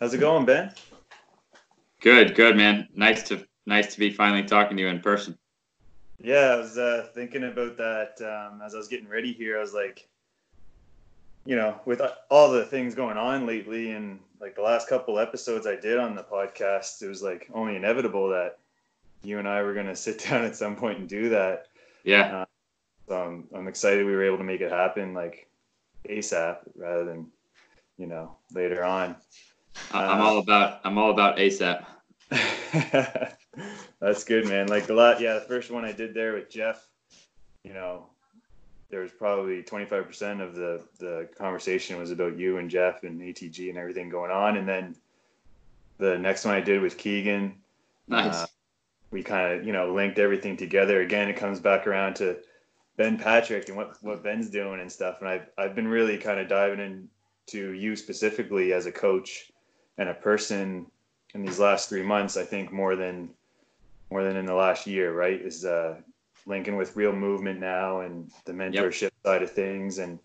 How's it going, Ben? Good, man. Nice to be finally talking to you in person. Yeah, I was thinking about that as I was getting ready here. I was like, you know, with all the things going on lately and like the last couple episodes I did on the podcast, it was like only inevitable that you and I were going to sit down at some point and do that. Yeah. So I'm excited we were able to make it happen like ASAP rather than, you know, later on. I'm all about ASAP. That's good, man. Like the first one I did there with Jeff, you know, there was probably 25% of the conversation was about you and Jeff and ATG and everything going on. And then the next one I did with Keegan, nice. We kind of, you know, linked everything together. Again, it comes back around to Ben Patrick and what Ben's doing and stuff. And I've been really kind of diving into you specifically as a coach and a person in these last 3 months, I think more than in the last year, right, is linking with Real Movement now and the mentorship side of things and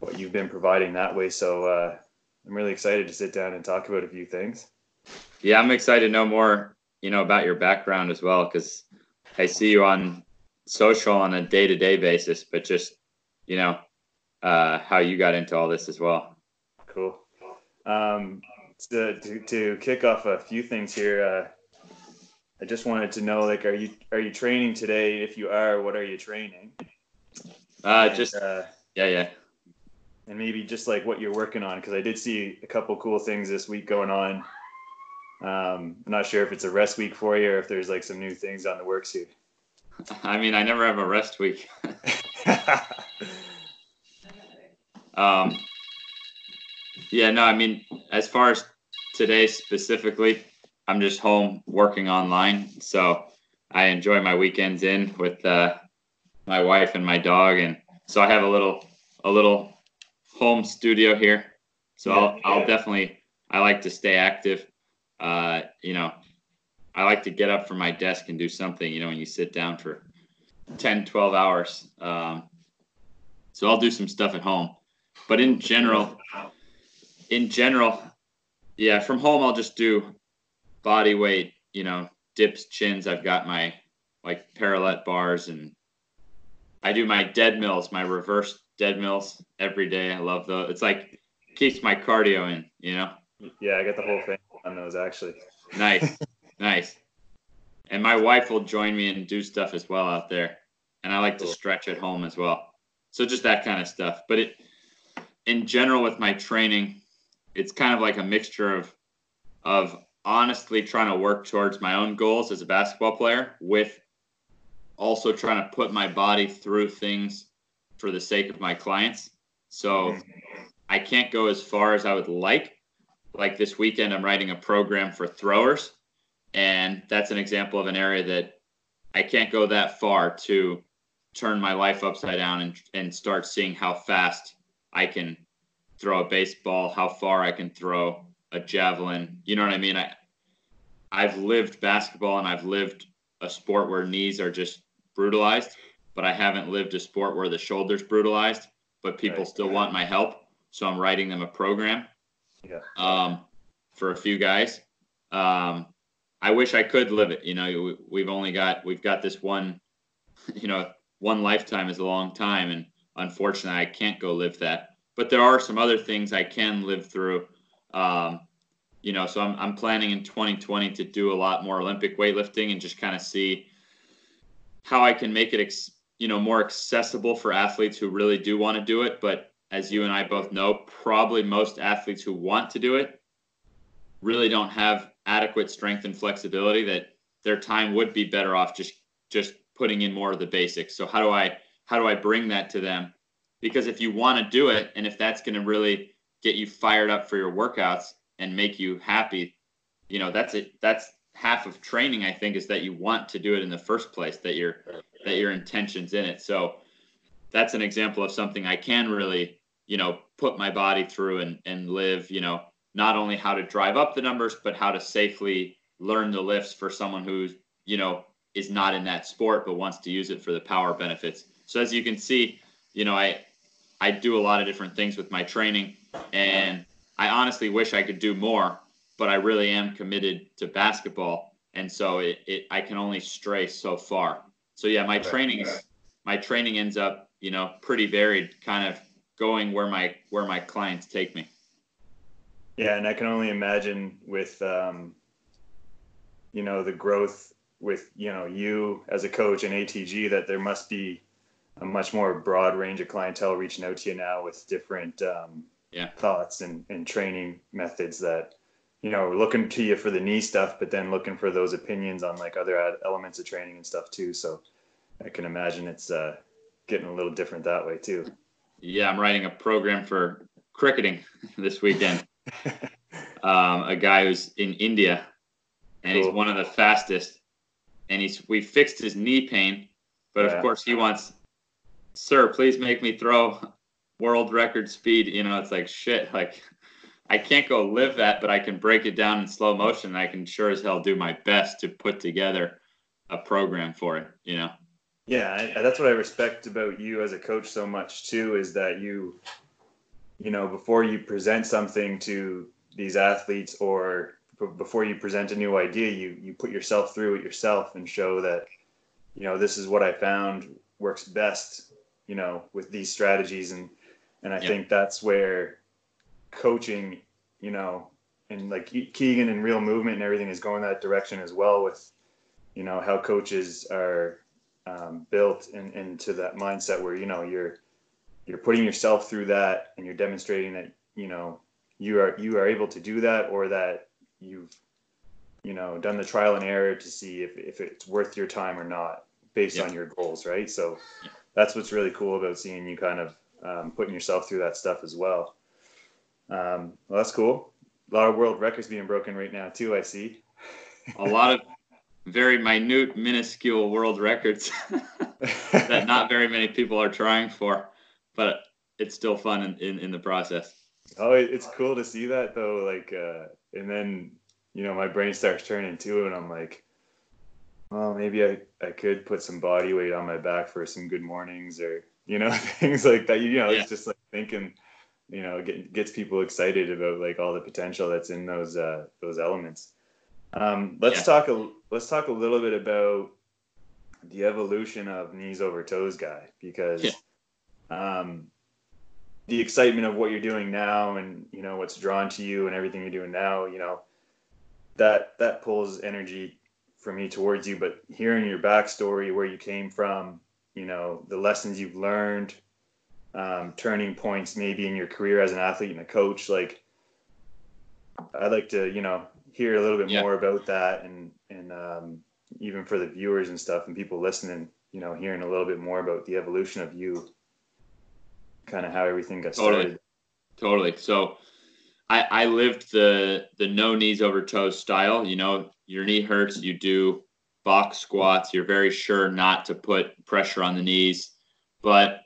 what you've been providing that way. So I'm really excited to sit down and talk about a few things. Yeah, I'm excited to know more, you know, about your background as well, because I see you on social on a day-to-day basis, but just, you know, how you got into all this as well. Cool. To kick off a few things here, I just wanted to know, like, are you training today? If you are, what are you training? And maybe just like what you're working on, because I did see a couple cool things this week going on. I'm not sure if it's a rest week for you or if there's like some new things on the works here. I mean, I never have a rest week. Yeah, no, I mean, as far as today specifically, I'm just home working online. So I enjoy my weekends in with my wife and my dog. And so I have a little home studio here. So I'll definitely, I like to stay active. You know, I like to get up from my desk and do something, you know, when you sit down for 10, 12 hours. So I'll do some stuff at home. But in general, yeah, from home, I'll just do body weight, you know, dips, chins. I've got my like parallel bars and I do my dead mills, my reverse dead mills every day. I love those. It's like keeps my cardio in, you know? Yeah, I got the whole thing on those actually. Nice. And my wife will join me and do stuff as well out there. And I like to stretch at home as well. So just that kind of stuff. But in general with my training, it's kind of like a mixture of honestly trying to work towards my own goals as a basketball player with also trying to put my body through things for the sake of my clients. So I can't go as far as I would like. Like this weekend, I'm writing a program for throwers. And that's an example of an area that I can't go that far to turn my life upside down and start seeing how fast I can throw a baseball, how far I can throw a javelin. You know what I mean? I've lived basketball and I've lived a sport where knees are just brutalized, but I haven't lived a sport where the shoulder's brutalized, but people still want my help. So I'm writing them a program for a few guys. I wish I could live it. You know, we've got this one, you know, one lifetime is a long time. And unfortunately, I can't go live that. But there are some other things I can live through, you know, so I'm planning in 2020 to do a lot more Olympic weightlifting and just kind of see how I can make it, you know, more accessible for athletes who really do want to do it. But as you and I both know, probably most athletes who want to do it really don't have adequate strength and flexibility that their time would be better off just putting in more of the basics. So how do I how do I bring that to them? Because if you want to do it, and if that's going to really get you fired up for your workouts and make you happy, you know, that's it. That's half of training, I think, is that you want to do it in the first place, that your intention's in it. So that's an example of something I can really, you know, put my body through and live, you know, not only how to drive up the numbers, but how to safely learn the lifts for someone who's, you know, is not in that sport, but wants to use it for the power benefits. So as you can see, you know, I do a lot of different things with my training, and I honestly wish I could do more, but I really am committed to basketball. And so I can only stray so far. So yeah, my training ends up, you know, pretty varied, kind of going where my clients take me. Yeah. And I can only imagine with, you know, the growth with, you know, you as a coach and ATG, that there must be a much more broad range of clientele reaching out to you now with different thoughts and training methods that, you know, looking to you for the knee stuff, but then looking for those opinions on like other elements of training and stuff too. So I can imagine it's getting a little different that way too. Yeah. I'm writing a program for cricketing this weekend. A guy who's in India, and cool. He's one of the fastest, and we fixed his knee pain, but of course he wants, sir, please make me throw world record speed. You know, it's like, shit, like I can't go live that, but I can break it down in slow motion. And I can sure as hell do my best to put together a program for it, you know? Yeah. That's what I respect about you as a coach so much too, is that you know, before you present something to these athletes or before you present a new idea, you put yourself through it yourself and show that, you know, this is what I found works best, you know, with these strategies. And I think that's where coaching, you know, and like Keegan and Real Movement and everything is going that direction as well with, you know, how coaches are built into that mindset where, you know, you're putting yourself through that and you're demonstrating that, you know, you are able to do that, or that you've, you know, done the trial and error to see if it's worth your time or not based on your goals. Right. So that's what's really cool about seeing you kind of putting yourself through that stuff as well. Well, that's cool. A lot of world records being broken right now too, I see. A lot of very minute, minuscule world records that not very many people are trying for. But it's still fun in the process. Oh, it's cool to see that though. Like, and then, you know, my brain starts turning too, and I'm like, well, maybe I could put some body weight on my back for some good mornings, or, you know, things like that. You know, it's just like thinking, you know, gets people excited about like all the potential that's in those elements. Let's talk a little bit about the evolution of knees over toes guy, because the excitement of what you're doing now and, you know, what's drawn to you and everything you're doing now, you know, that pulls energy from me towards you. But hearing your backstory, where you came from, you know, the lessons you've learned, turning points maybe in your career as an athlete and a coach, like I'd like to, you know, hear a little bit more about that and even for the viewers and stuff and people listening, you know, hearing a little bit more about the evolution of you, kind of how everything got started. Totally. So I lived the no knees over toes style. You know, your knee hurts, you do box squats, you're very sure not to put pressure on the knees. But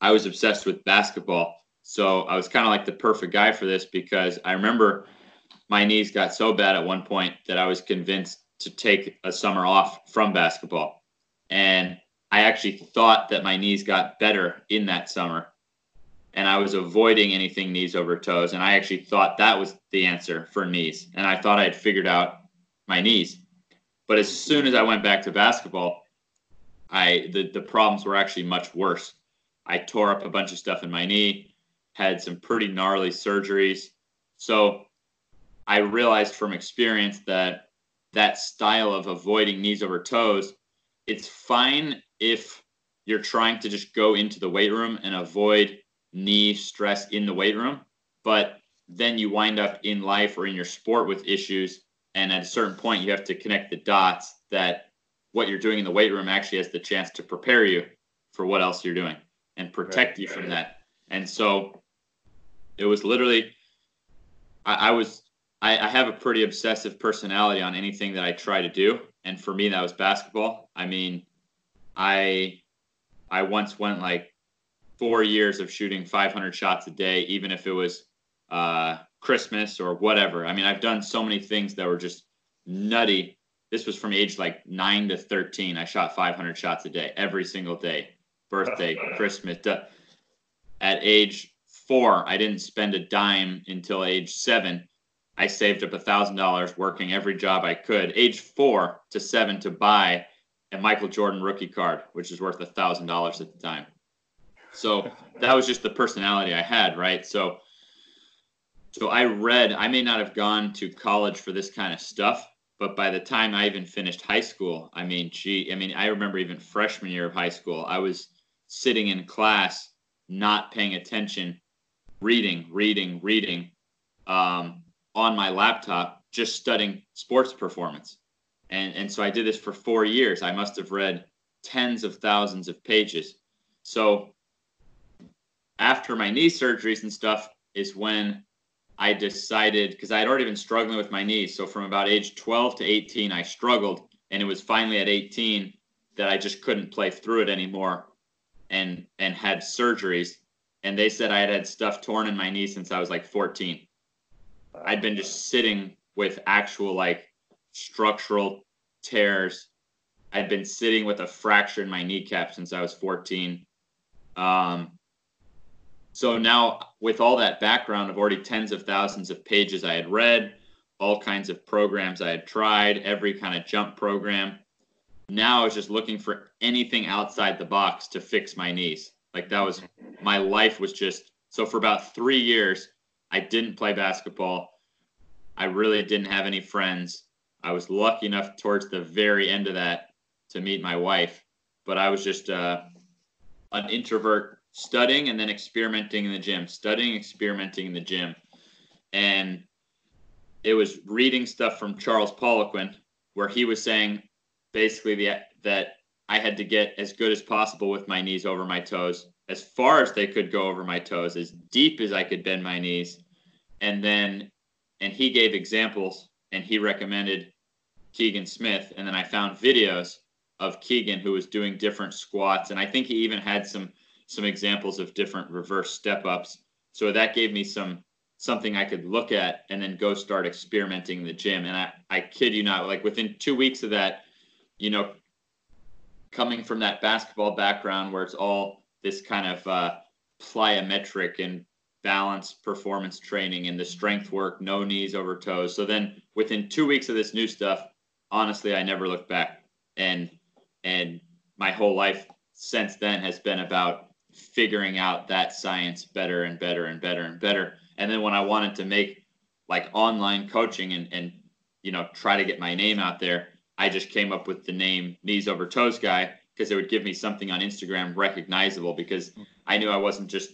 I was obsessed with basketball. So I was kind of like the perfect guy for this, because I remember my knees got so bad at one point that I was convinced to take a summer off from basketball. And I actually thought that my knees got better in that summer, and I was avoiding anything knees over toes. And I actually thought that was the answer for knees. And I thought I had figured out my knees, but as soon as I went back to basketball, the problems were actually much worse. I tore up a bunch of stuff in my knee, had some pretty gnarly surgeries. So I realized from experience that style of avoiding knees over toes, it's fine if you're trying to just go into the weight room and avoid knee stress in the weight room, but then you wind up in life or in your sport with issues. And at a certain point, you have to connect the dots that what you're doing in the weight room actually has the chance to prepare you for what else you're doing and protect you from that. And so it was literally, I have a pretty obsessive personality on anything that I try to do. And for me, that was basketball. I mean, I once went like 4 years of shooting 500 shots a day, even if it was Christmas or whatever. I mean, I've done so many things that were just nutty. This was from age like 9 to 13. I shot 500 shots a day, every single day, birthday, Christmas. At age 4, I didn't spend a dime until age 7. I saved up $1,000 working every job I could, age 4 to 7, to buy a Michael Jordan rookie card, which is worth $1,000 at the time. So that was just the personality I had, right? So I may not have gone to college for this kind of stuff, but by the time I even finished high school, I remember even freshman year of high school, I was sitting in class, not paying attention, reading, on my laptop, just studying sports performance. And so I did this for 4 years. I must have read tens of thousands of pages. So after my knee surgeries and stuff is when I decided, because I had already been struggling with my knees. So from about age 12 to 18, I struggled. And it was finally at 18 that I just couldn't play through it anymore and had surgeries. And they said I had stuff torn in my knee since I was like 14. I'd been just sitting with actual like structural tears. I'd been sitting with a fracture in my kneecap since I was 14. So now with all that background of already tens of thousands of pages I had read, all kinds of programs I had tried, every kind of jump program, now I was just looking for anything outside the box to fix my knees. Like that was, my life was just, so for about 3 years, I didn't play basketball. I really didn't have any friends. I was lucky enough towards the very end of that to meet my wife, but I was just an introvert, studying and then experimenting in the gym, And it was reading stuff from Charles Poliquin where he was saying basically that I had to get as good as possible with my knees over my toes, as far as they could go over my toes, as deep as I could bend my knees. And he gave examples and he recommended Keegan Smith. And then I found videos of Keegan who was doing different squats. And I think he even had some examples of different reverse step-ups. So that gave me something I could look at and then go start experimenting in the gym. And I kid you not, like within 2 weeks of that, you know, coming from that basketball background where it's all this kind of plyometric and balance performance training and the strength work, no knees over toes. So then within 2 weeks of this new stuff, honestly, I never looked back. And my whole life since then has been about figuring out that science better and better and better and better. And then when I wanted to make like online coaching and you know, try to get my name out there, I just came up with the name Knees Over Toes Guy because it would give me something on Instagram recognizable, because I knew I wasn't just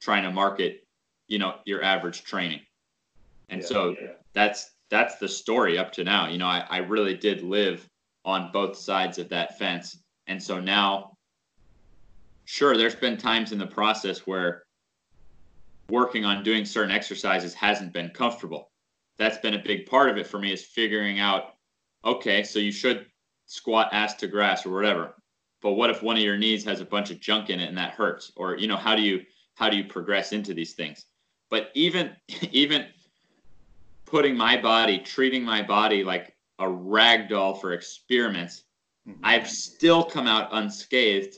trying to market, you know, your average training. And that's the story up to now. You know, I really did live on both sides of that fence. And so now, sure, there's been times in the process where working on doing certain exercises hasn't been comfortable. That's been a big part of it for me, is figuring out, okay, so you should squat ass to grass or whatever, but what if one of your knees has a bunch of junk in it and that hurts? Or, you know, how do you progress into these things? But even putting my body, treating my body like a rag doll for experiments, I've still come out unscathed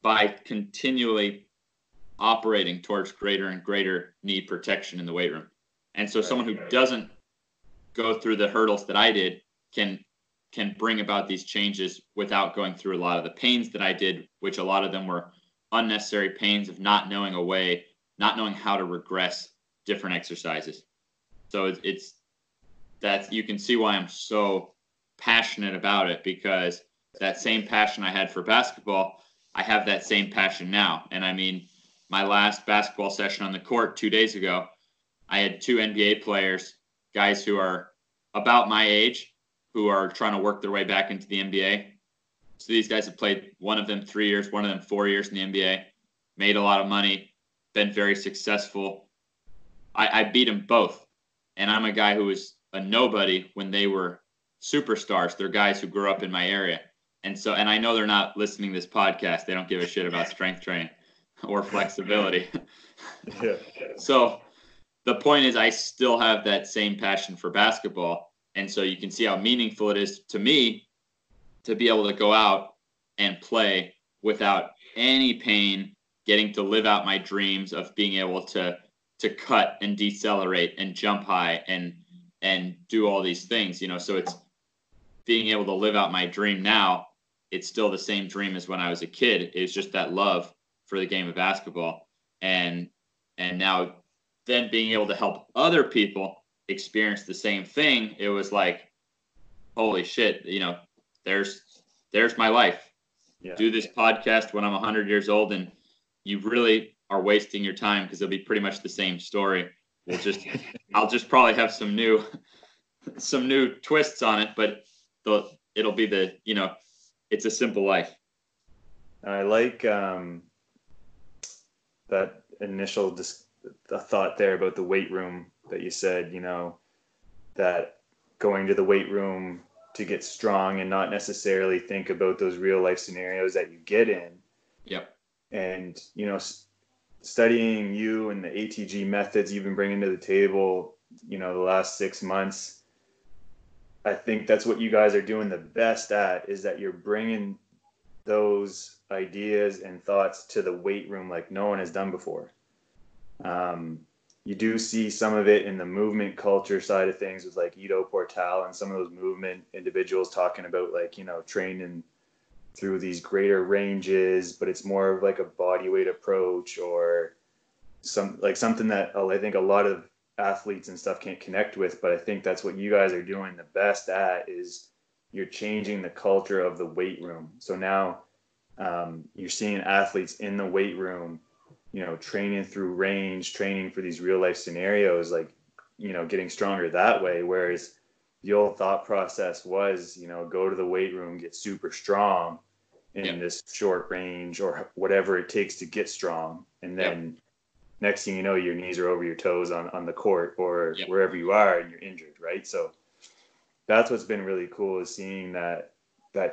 by continually operating towards greater and greater knee protection in the weight room. And so someone who doesn't go through the hurdles that I did can bring about these changes without going through a lot of the pains that I did, which a lot of them were unnecessary pains of not knowing how to regress different exercises. So it's that's, you can see why I'm so passionate about it, because that same passion I had for basketball, I have that same passion now. And I mean, my last basketball session on the court 2 days ago, I had two NBA players, guys who are about my age, who are trying to work their way back into the NBA. So these guys have played, one of them 3 years, one of them 4 years in the NBA, made a lot of money, been very successful. I beat them both. And I'm a guy who was a nobody when they were superstars. They're guys who grew up in my area. And so, and I know they're not listening to this podcast. They don't give a shit about strength training or flexibility. Yeah. So the point is, I still have that same passion for basketball. And so you can see how meaningful it is to me to be able to go out and play without any pain, getting to live out my dreams of being able to cut and decelerate and jump high and do all these things, you know. So it's being able to live out my dream now. It's still the same dream as when I was a kid. It's just that love for the game of basketball. And now then being able to help other people experience the same thing, it was like, holy shit, you know, there's my life. Yeah. Do this podcast when I'm 100 years old, and you really are wasting your time, because it'll be pretty much the same story. We'll just I'll just probably have some new twists on it, but it'll be the, you know, it's a simple life. I like that initial thought there about the weight room that you said, you know, that going to the weight room to get strong and not necessarily think about those real life scenarios that you get in. Yep. And, you know, studying you and the ATG methods you've been bringing to the table, you know, the last 6 months, I think that's what you guys are doing the best at, is that you're bringing those ideas and thoughts to the weight room like no one has done before. You do see some of it in the movement culture side of things with like Edo Portal and some of those movement individuals talking about, like, you know, training through these greater ranges, but it's more of like a body weight approach or something that I think a lot of athletes and stuff can't connect with. But I think that's what you guys are doing the best at, is you're changing the culture of the weight room. So now you're seeing athletes in the weight room, you know, training through range, training for these real life scenarios, like, you know, getting stronger that way. Whereas the old thought process was, you know, go to the weight room, get super strong in this short range or whatever it takes to get strong. And then next thing you know, your knees are over your toes on the court or wherever you are, and you're injured, right? So that's what's been really cool, is seeing that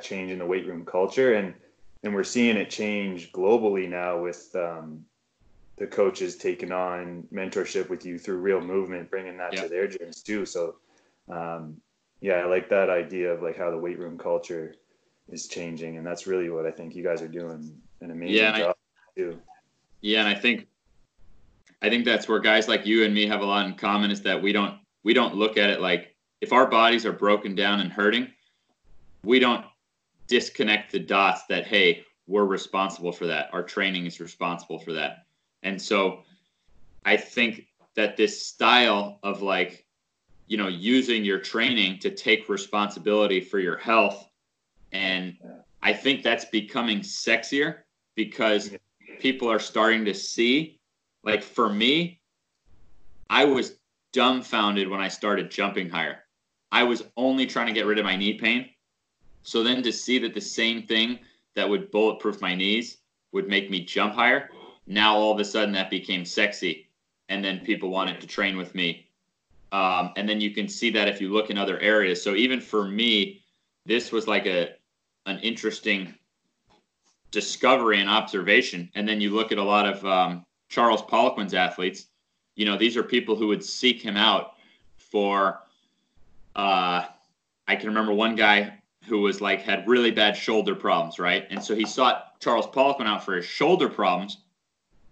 change in the weight room culture. And we're seeing it change globally now with the coaches taking on mentorship with you through Real Movement, bringing that to their gyms too. So I like that idea of like how the weight room culture is changing, and that's really what I think you guys are doing an amazing job too. Yeah, and I think that's where guys like you and me have a lot in common, is that we don't look at it like, if our bodies are broken down and hurting, we don't disconnect the dots that, hey, we're responsible for that. Our training is responsible for that. And so I think that this style of, like, you know, using your training to take responsibility for your health. And I think that's becoming sexier, because people are starting to see, like, for me, I was dumbfounded when I started jumping higher. I was only trying to get rid of my knee pain. So then to see that the same thing that would bulletproof my knees would make me jump higher, now all of a sudden that became sexy. And then people wanted to train with me. And then you can see that if you look in other areas. So even for me, this was like an interesting discovery and observation. And then you look at a lot of Charles Poliquin's athletes. You know, these are people who would seek him out for I can remember one guy who was like, had really bad shoulder problems, right? And so he sought Charles Poliquin out for his shoulder problems,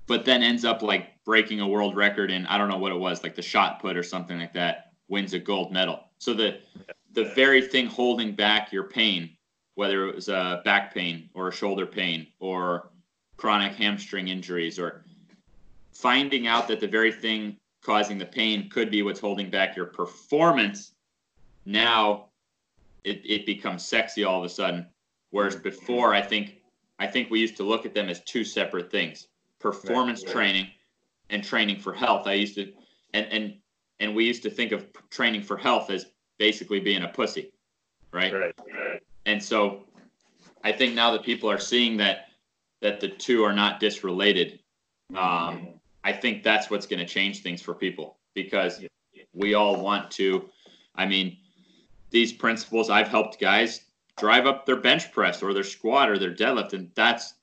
but then ends up like breaking a world record in, I don't know what it was, like the shot put or something like that, wins a gold medal. So the very thing holding back your pain, whether it was a back pain or a shoulder pain or chronic hamstring injuries, or finding out that the very thing causing the pain could be what's holding back your performance, now it becomes sexy all of a sudden. Whereas before, I think we used to look at them as two separate things. Performance training and training for health. I used to, and we used to think of training for health as basically being a pussy, right? And so I think now that people are seeing that the two are not disrelated, I think that's what's going to change things for people, because we all want to. I mean, these principles, I've helped guys drive up their bench press or their squat or their deadlift, and that's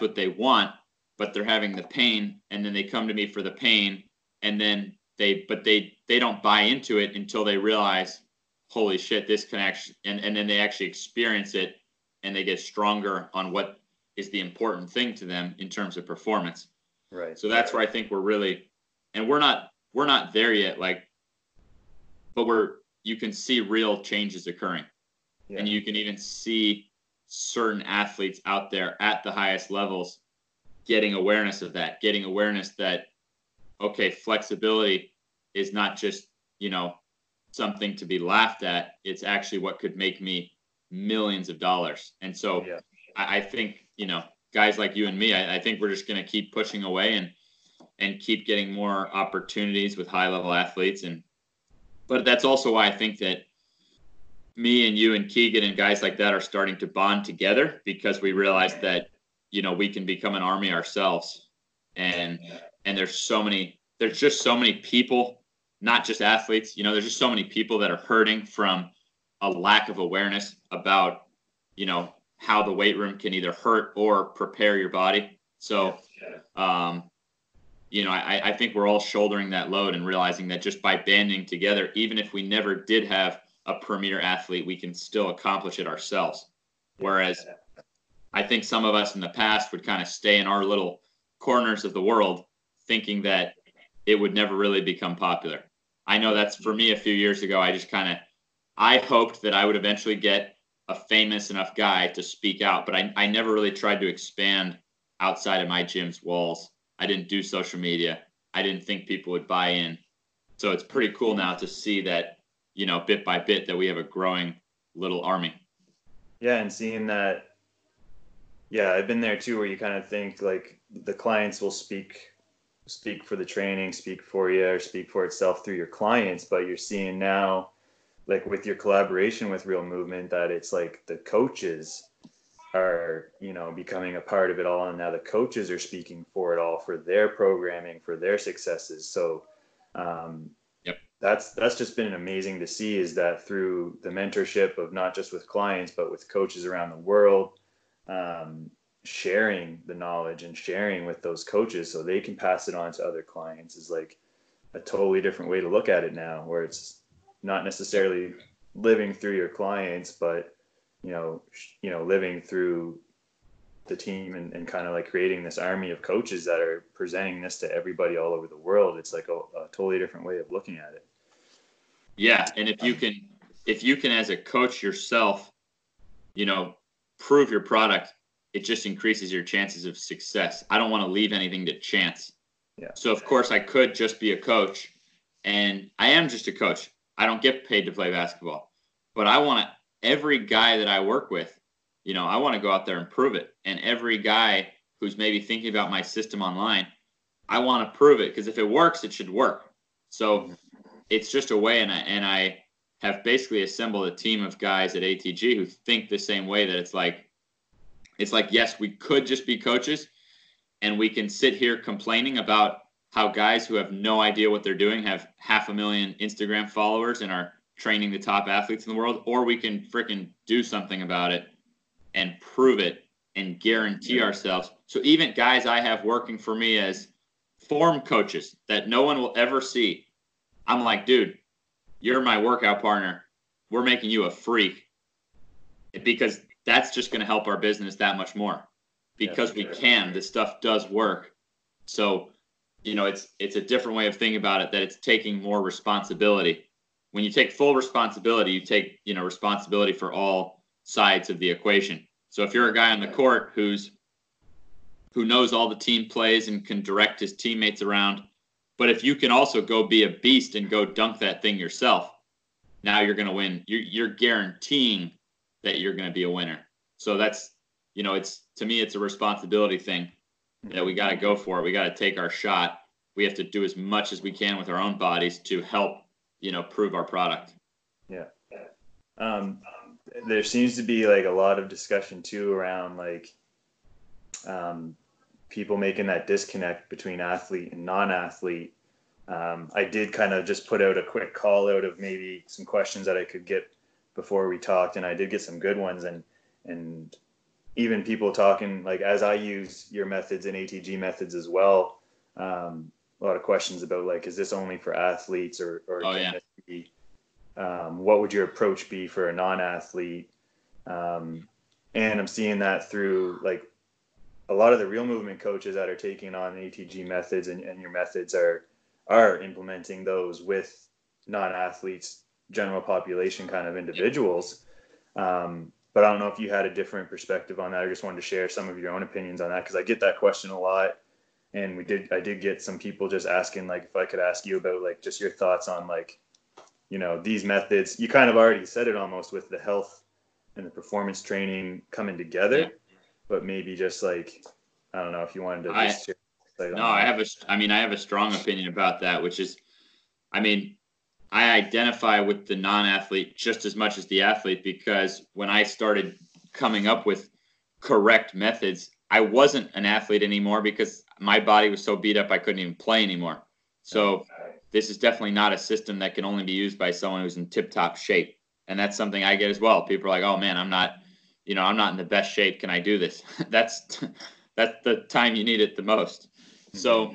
what they want, but they're having the pain, and then they come to me for the pain, and then they don't buy into it until they realize, holy shit, this can actually, and then they actually experience it, and they get stronger on what is the important thing to them in terms of performance. Right. So that's where I think we're really, and we're not there yet, like, but you can see real changes occurring. Yeah. And you can even see certain athletes out there at the highest levels getting awareness that, okay, flexibility is not just, something to be laughed at. It's actually what could make me millions of dollars. And so I think, guys like you and me, I think we're just going to keep pushing away and keep getting more opportunities with high level athletes. But that's also why I think that me and you and Keegan and guys like that are starting to bond together, because we realize that, we can become an army ourselves. And there's just so many people, not just athletes, there's just so many people that are hurting from a lack of awareness about, how the weight room can either hurt or prepare your body. So, I think we're all shouldering that load and realizing that just by banding together, even if we never did have a premier athlete, we can still accomplish it ourselves. Whereas I think some of us in the past would kind of stay in our little corners of the world thinking that it would never really become popular. I know that's, for me, a few years ago, I hoped that I would eventually get a famous enough guy to speak out, but I never really tried to expand outside of my gym's walls. I didn't do social media. I didn't think people would buy in. So it's pretty cool now to see that, bit by bit, that we have a growing little army. Yeah. And seeing that, I've been there too, where you kind of think like the clients will speak for the training, speak for you, or speak for itself through your clients. But you're seeing now, like with your collaboration with Real Movement, that it's like the coaches are, becoming a part of it all. And now the coaches are speaking for it all, for their programming, for their successes. So, that's just been amazing to see, is that through the mentorship of not just with clients, but with coaches around the world, sharing the knowledge and sharing with those coaches so they can pass it on to other clients is like a totally different way to look at it now, where it's not necessarily living through your clients, but living through the team and kind of like creating this army of coaches that are presenting this to everybody all over the world. It's like a totally different way of looking at it. Yeah. And if you can as a coach yourself, prove your product, it just increases your chances of success. I don't want to leave anything to chance. Yeah. So of course I could just be a coach, and I am just a coach. I don't get paid to play basketball, but I want every guy that I work with, I want to go out there and prove it. And every guy who's maybe thinking about my system online, I want to prove it, because if it works, it should work. So it's just a way. And I have basically assembled a team of guys at ATG who think the same way, that it's like, yes, we could just be coaches, and we can sit here complaining about how guys who have no idea what they're doing have 500,000 Instagram followers and are training the top athletes in the world, or we can freaking do something about it and prove it and guarantee ourselves. So even guys I have working for me as form coaches that no one will ever see, I'm like, dude, you're my workout partner. We're making you a freak, because that's just going to help our business that much more, because we can. This stuff does work. So, it's a different way of thinking about it, that it's taking more responsibility. When you take full responsibility, you take, responsibility for all sides of the equation. So if you're a guy on the court who knows all the team plays and can direct his teammates around, but if you can also go be a beast and go dunk that thing yourself, now you're going to win. You're guaranteeing that you're going to be a winner. So that's, to me, it's a responsibility thing that we got to go for. We got to take our shot. We have to do as much as we can with our own bodies to help, prove our product. Yeah. there seems to be like a lot of discussion too around like people making that disconnect between athlete and non-athlete. I did kind of just put out a quick call out of maybe some questions that I could get before we talked, and I did get some good ones, and even people talking like, as I use your methods and ATG methods as well, a lot of questions about like, is this only for athletes or can this be, what would your approach be for a non-athlete? And I'm seeing that through like a lot of the real movement coaches that are taking on ATG methods and your methods are implementing those with non-athletes, general population kind of individuals. But I don't know if you had a different perspective on that. I just wanted to share some of your own opinions on that, because I get that question a lot. And I did get some people just asking, like, if I could ask you about, like, just your thoughts on, like, you know, these methods. You kind of already said it almost with the health and the performance training coming together, but maybe just, like, I don't know if you wanted to just share. I have a strong opinion about that, which is, I mean, I identify with the non-athlete just as much as the athlete, because when I started coming up with correct methods, I wasn't an athlete anymore because my body was so beat up I couldn't even play anymore. So this is definitely not a system that can only be used by someone who's in tip-top shape. And that's something I get as well. People are like, oh man, I'm not in the best shape. Can I do this? That's the time you need it the most. So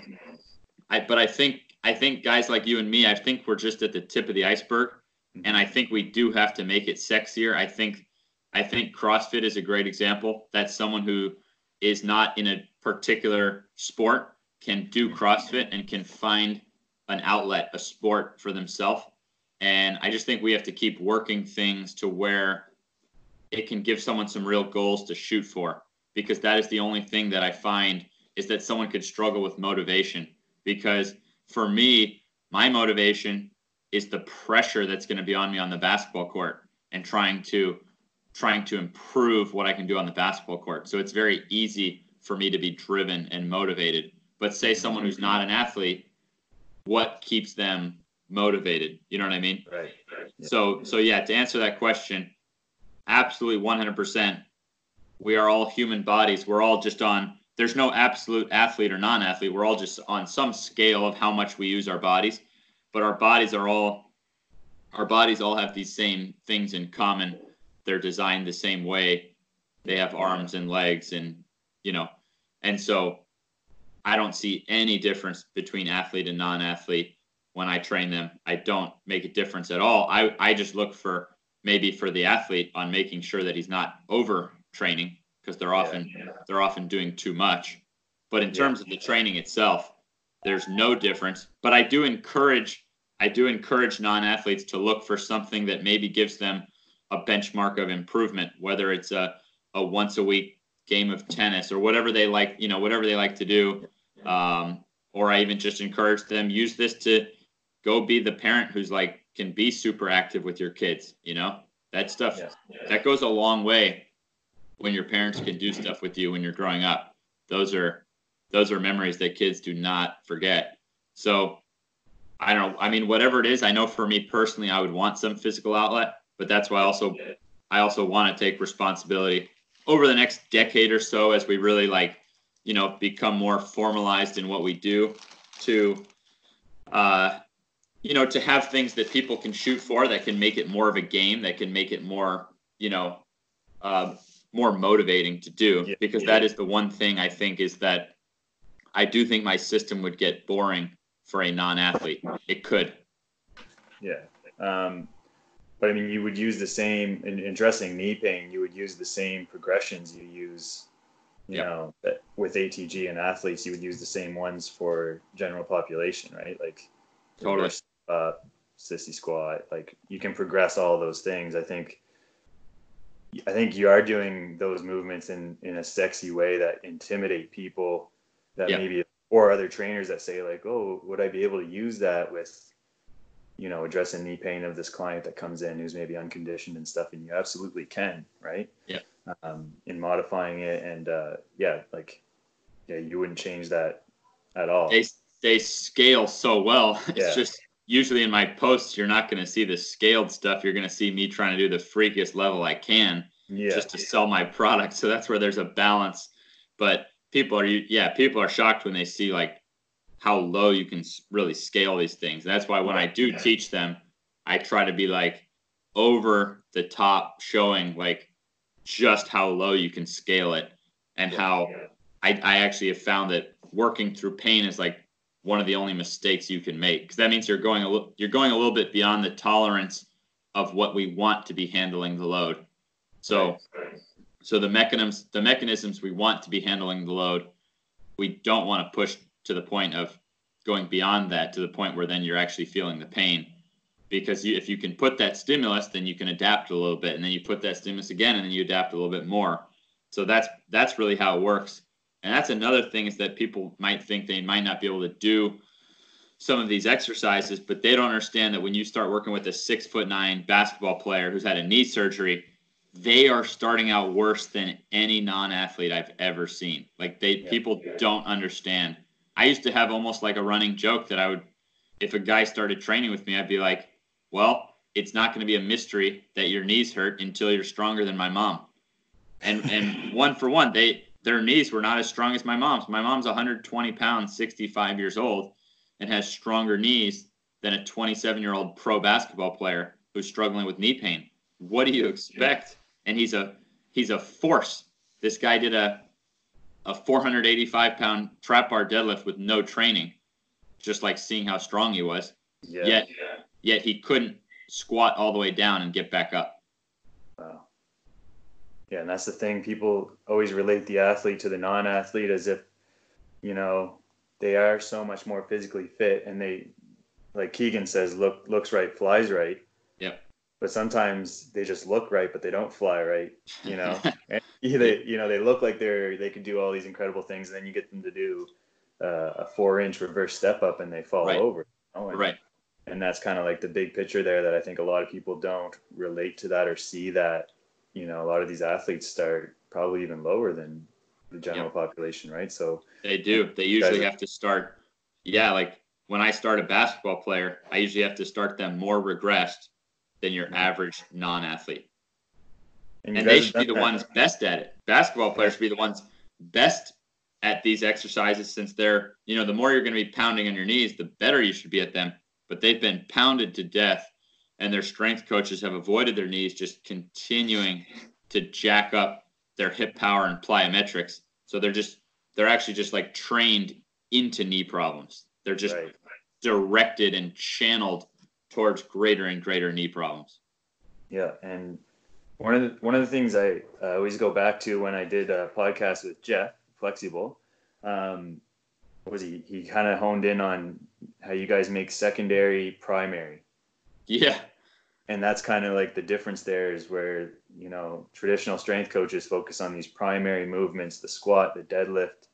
I think guys like you and me, I think we're just at the tip of the iceberg, and I think we do have to make it sexier. I think CrossFit is a great example. That's someone who is not in a particular sport can do CrossFit and can find an outlet, a sport for themselves. And I just think we have to keep working things to where it can give someone some real goals to shoot for, because that is the only thing that I find is that someone could struggle with motivation. Because for me, my motivation is the pressure that's going to be on me on the basketball court and trying to improve what I can do on the basketball court. So it's very easy for me to be driven and motivated. But say someone who's not an athlete, what keeps them motivated? You know what I mean? Right. Yeah. So yeah, to answer that question, absolutely 100%. We are all human bodies. We're all just on, there's no absolute athlete or non-athlete. We're all just on some scale of how much we use our bodies, but our bodies all have these same things in common. They're designed the same way. They have arms and legs and, you know, and so I don't see any difference between athlete and non-athlete when I train them. I don't make a difference at all. I just look for maybe for the athlete on making sure that he's not over training, because they're often doing too much. But in terms of the training itself, there's no difference. But I do encourage non-athletes to look for something that maybe gives them a benchmark of improvement, whether it's a once a week game of tennis or whatever they like, you know, whatever they like to do. Or I even just encourage them, use this to go be the parent who's like, can be super active with your kids. You know, that stuff that goes a long way when your parents can do stuff with you when you're growing up. Those are memories that kids do not forget. So I don't know. I mean, whatever it is, I know for me personally, I would want some physical outlet, but that's why I also want to take responsibility over the next decade or so, as we really like, you know, become more formalized in what we do to, you know, to have things that people can shoot for, that can make it more of a game, that can make it more, you know, more motivating to do, because that is the one thing I think is that I do think my system would get boring for a non-athlete. It could. Yeah. But I mean, you would use the same in addressing knee pain. You would use the same progressions you use, you know, with ATG and athletes. You would use the same ones for general population, right? Like totally. Sissy squat. Like you can progress all those things. I think you are doing those movements in a sexy way that intimidate people that maybe or other trainers that say like, oh, would I be able to use that with, you know, addressing knee pain of this client that comes in who's maybe unconditioned and stuff. And you absolutely can, right? Yeah. In modifying it. And you wouldn't change that at all. They scale so well. It's just, usually in my posts, you're not going to see the scaled stuff. You're going to see me trying to do the freakiest level I can just to sell my product. So that's where there's a balance. But people are, people are shocked when they see like how low you can really scale these things. That's why when I do teach them, I try to be like over the top, showing like just how low you can scale it, and how I actually have found that working through pain is like one of the only mistakes you can make, because that means you're going a little bit beyond the tolerance of what we want to be handling the load. So the mechanisms we want to be handling the load, we don't want to push to the point of going beyond that, to the point where then you're actually feeling the pain. Because if you can put that stimulus, then you can adapt a little bit, and then you put that stimulus again, and then you adapt a little bit more. So that's really how it works. And that's another thing, is that people might think they might not be able to do some of these exercises, but they don't understand that when you start working with a 6'9" basketball player who's had a knee surgery, they are starting out worse than any non-athlete I've ever seen. Like people don't understand. I used to have almost like a running joke that I would, if a guy started training with me, I'd be like, well, it's not going to be a mystery that your knees hurt until you're stronger than my mom. And one for one, their knees were not as strong as my mom's. My mom's 120 pounds, 65 years old, and has stronger knees than a 27-year-old pro basketball player who's struggling with knee pain. What do you expect? And he's a force. This guy did a 485-pound trap bar deadlift with no training, just like seeing how strong he was. Yeah. Yet he couldn't squat all the way down and get back up. Wow. Yeah, and that's the thing. People always relate the athlete to the non-athlete as if, you know, they are so much more physically fit. And they, like Keegan says, looks right, flies right. Yep. But sometimes they just look right, but they don't fly right, you know. And they look like they can do all these incredible things, and then you get them to do a 4-inch reverse step up, and they fall over. You know? And that's kind of like the big picture there that I think a lot of people don't relate to that or see that, you know, a lot of these athletes start probably even lower than the general population, right? So they do. They usually have to start. Yeah. Like when I start a basketball player, I usually have to start them more regressed than your average non-athlete. And they should be the ones best at it. Basketball players should be the ones best at these exercises, since they're, you know, the more you're going to be pounding on your knees, the better you should be at them. But they've been pounded to death, and their strength coaches have avoided their knees, just continuing to jack up their hip power and plyometrics. So they're actually just like trained into knee problems. They're just directed and channeled towards greater and greater knee problems. Yeah. And one of the things I always go back to when I did a podcast with Jeff Flexible, he kind of honed in on how you guys make secondary primary. Yeah. And that's kind of like the difference there, is where, you know, traditional strength coaches focus on these primary movements, the squat, the deadlift,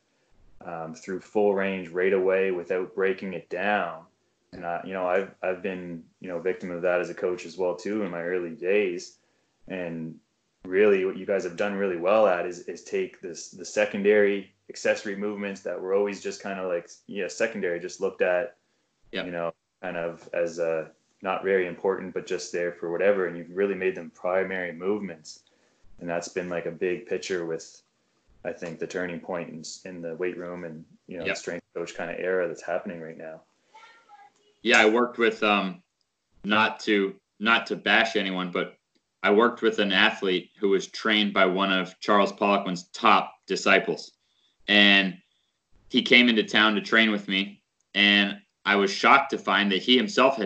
through full range right away without breaking it down. And I've been, you know, victim of that as a coach as well too in my early days. And really what you guys have done really well at is take the secondary accessory movements that were always just kind of like, secondary, just looked at, you know, kind of as not very important, but just there for whatever. And you've really made them primary movements. And that's been like a big picture with, I think, the turning point in the weight room and, you know, the strength coach kind of era that's happening right now. Yeah. I worked with, not to bash anyone, but I worked with an athlete who was trained by one of Charles Poliquin's top disciples. And he came into town to train with me, and I was shocked to find that he himself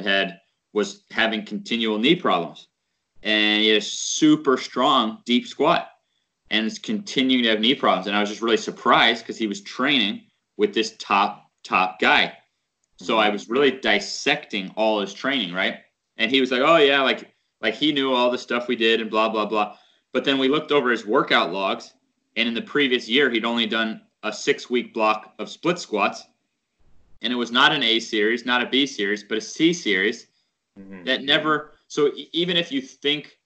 was having continual knee problems, and he had a super strong deep squat and is continuing to have knee problems. And I was just really surprised, because he was training with this top guy. So I was really dissecting all his training. Right. And he was like, oh yeah. Like he knew all the stuff we did and blah, blah, blah. But then we looked over his workout logs, and in the previous year, he'd only done a 6-week block of split squats. And it was not an A series, not a B series, but a C series. Mm-hmm. That never. So even if you think,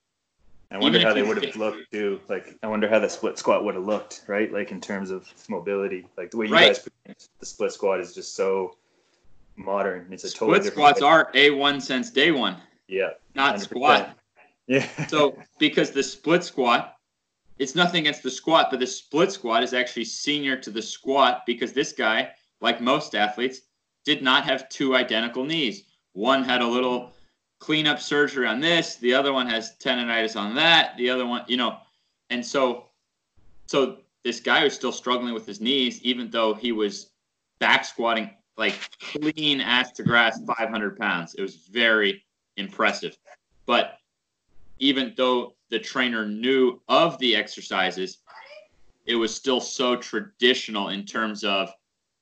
I wonder how they would have looked too. Like, I wonder how the split squat would have looked, right? Like in terms of mobility, like the way you guys, the split squat is just so modern. It's a totally split squats are A1 since day one. Yeah. Not 100%. Squat. Yeah. So because the split squat, it's nothing against the squat, but the split squat is actually senior to the squat because this guy, like most athletes, did not have two identical knees. One had a little cleanup surgery on this. The other one has tendonitis on that. The other one, you know, and so this guy was still struggling with his knees, even though he was back squatting like clean ass to grass 500 pounds. It was very impressive. But even though the trainer knew of the exercises, it was still so traditional in terms of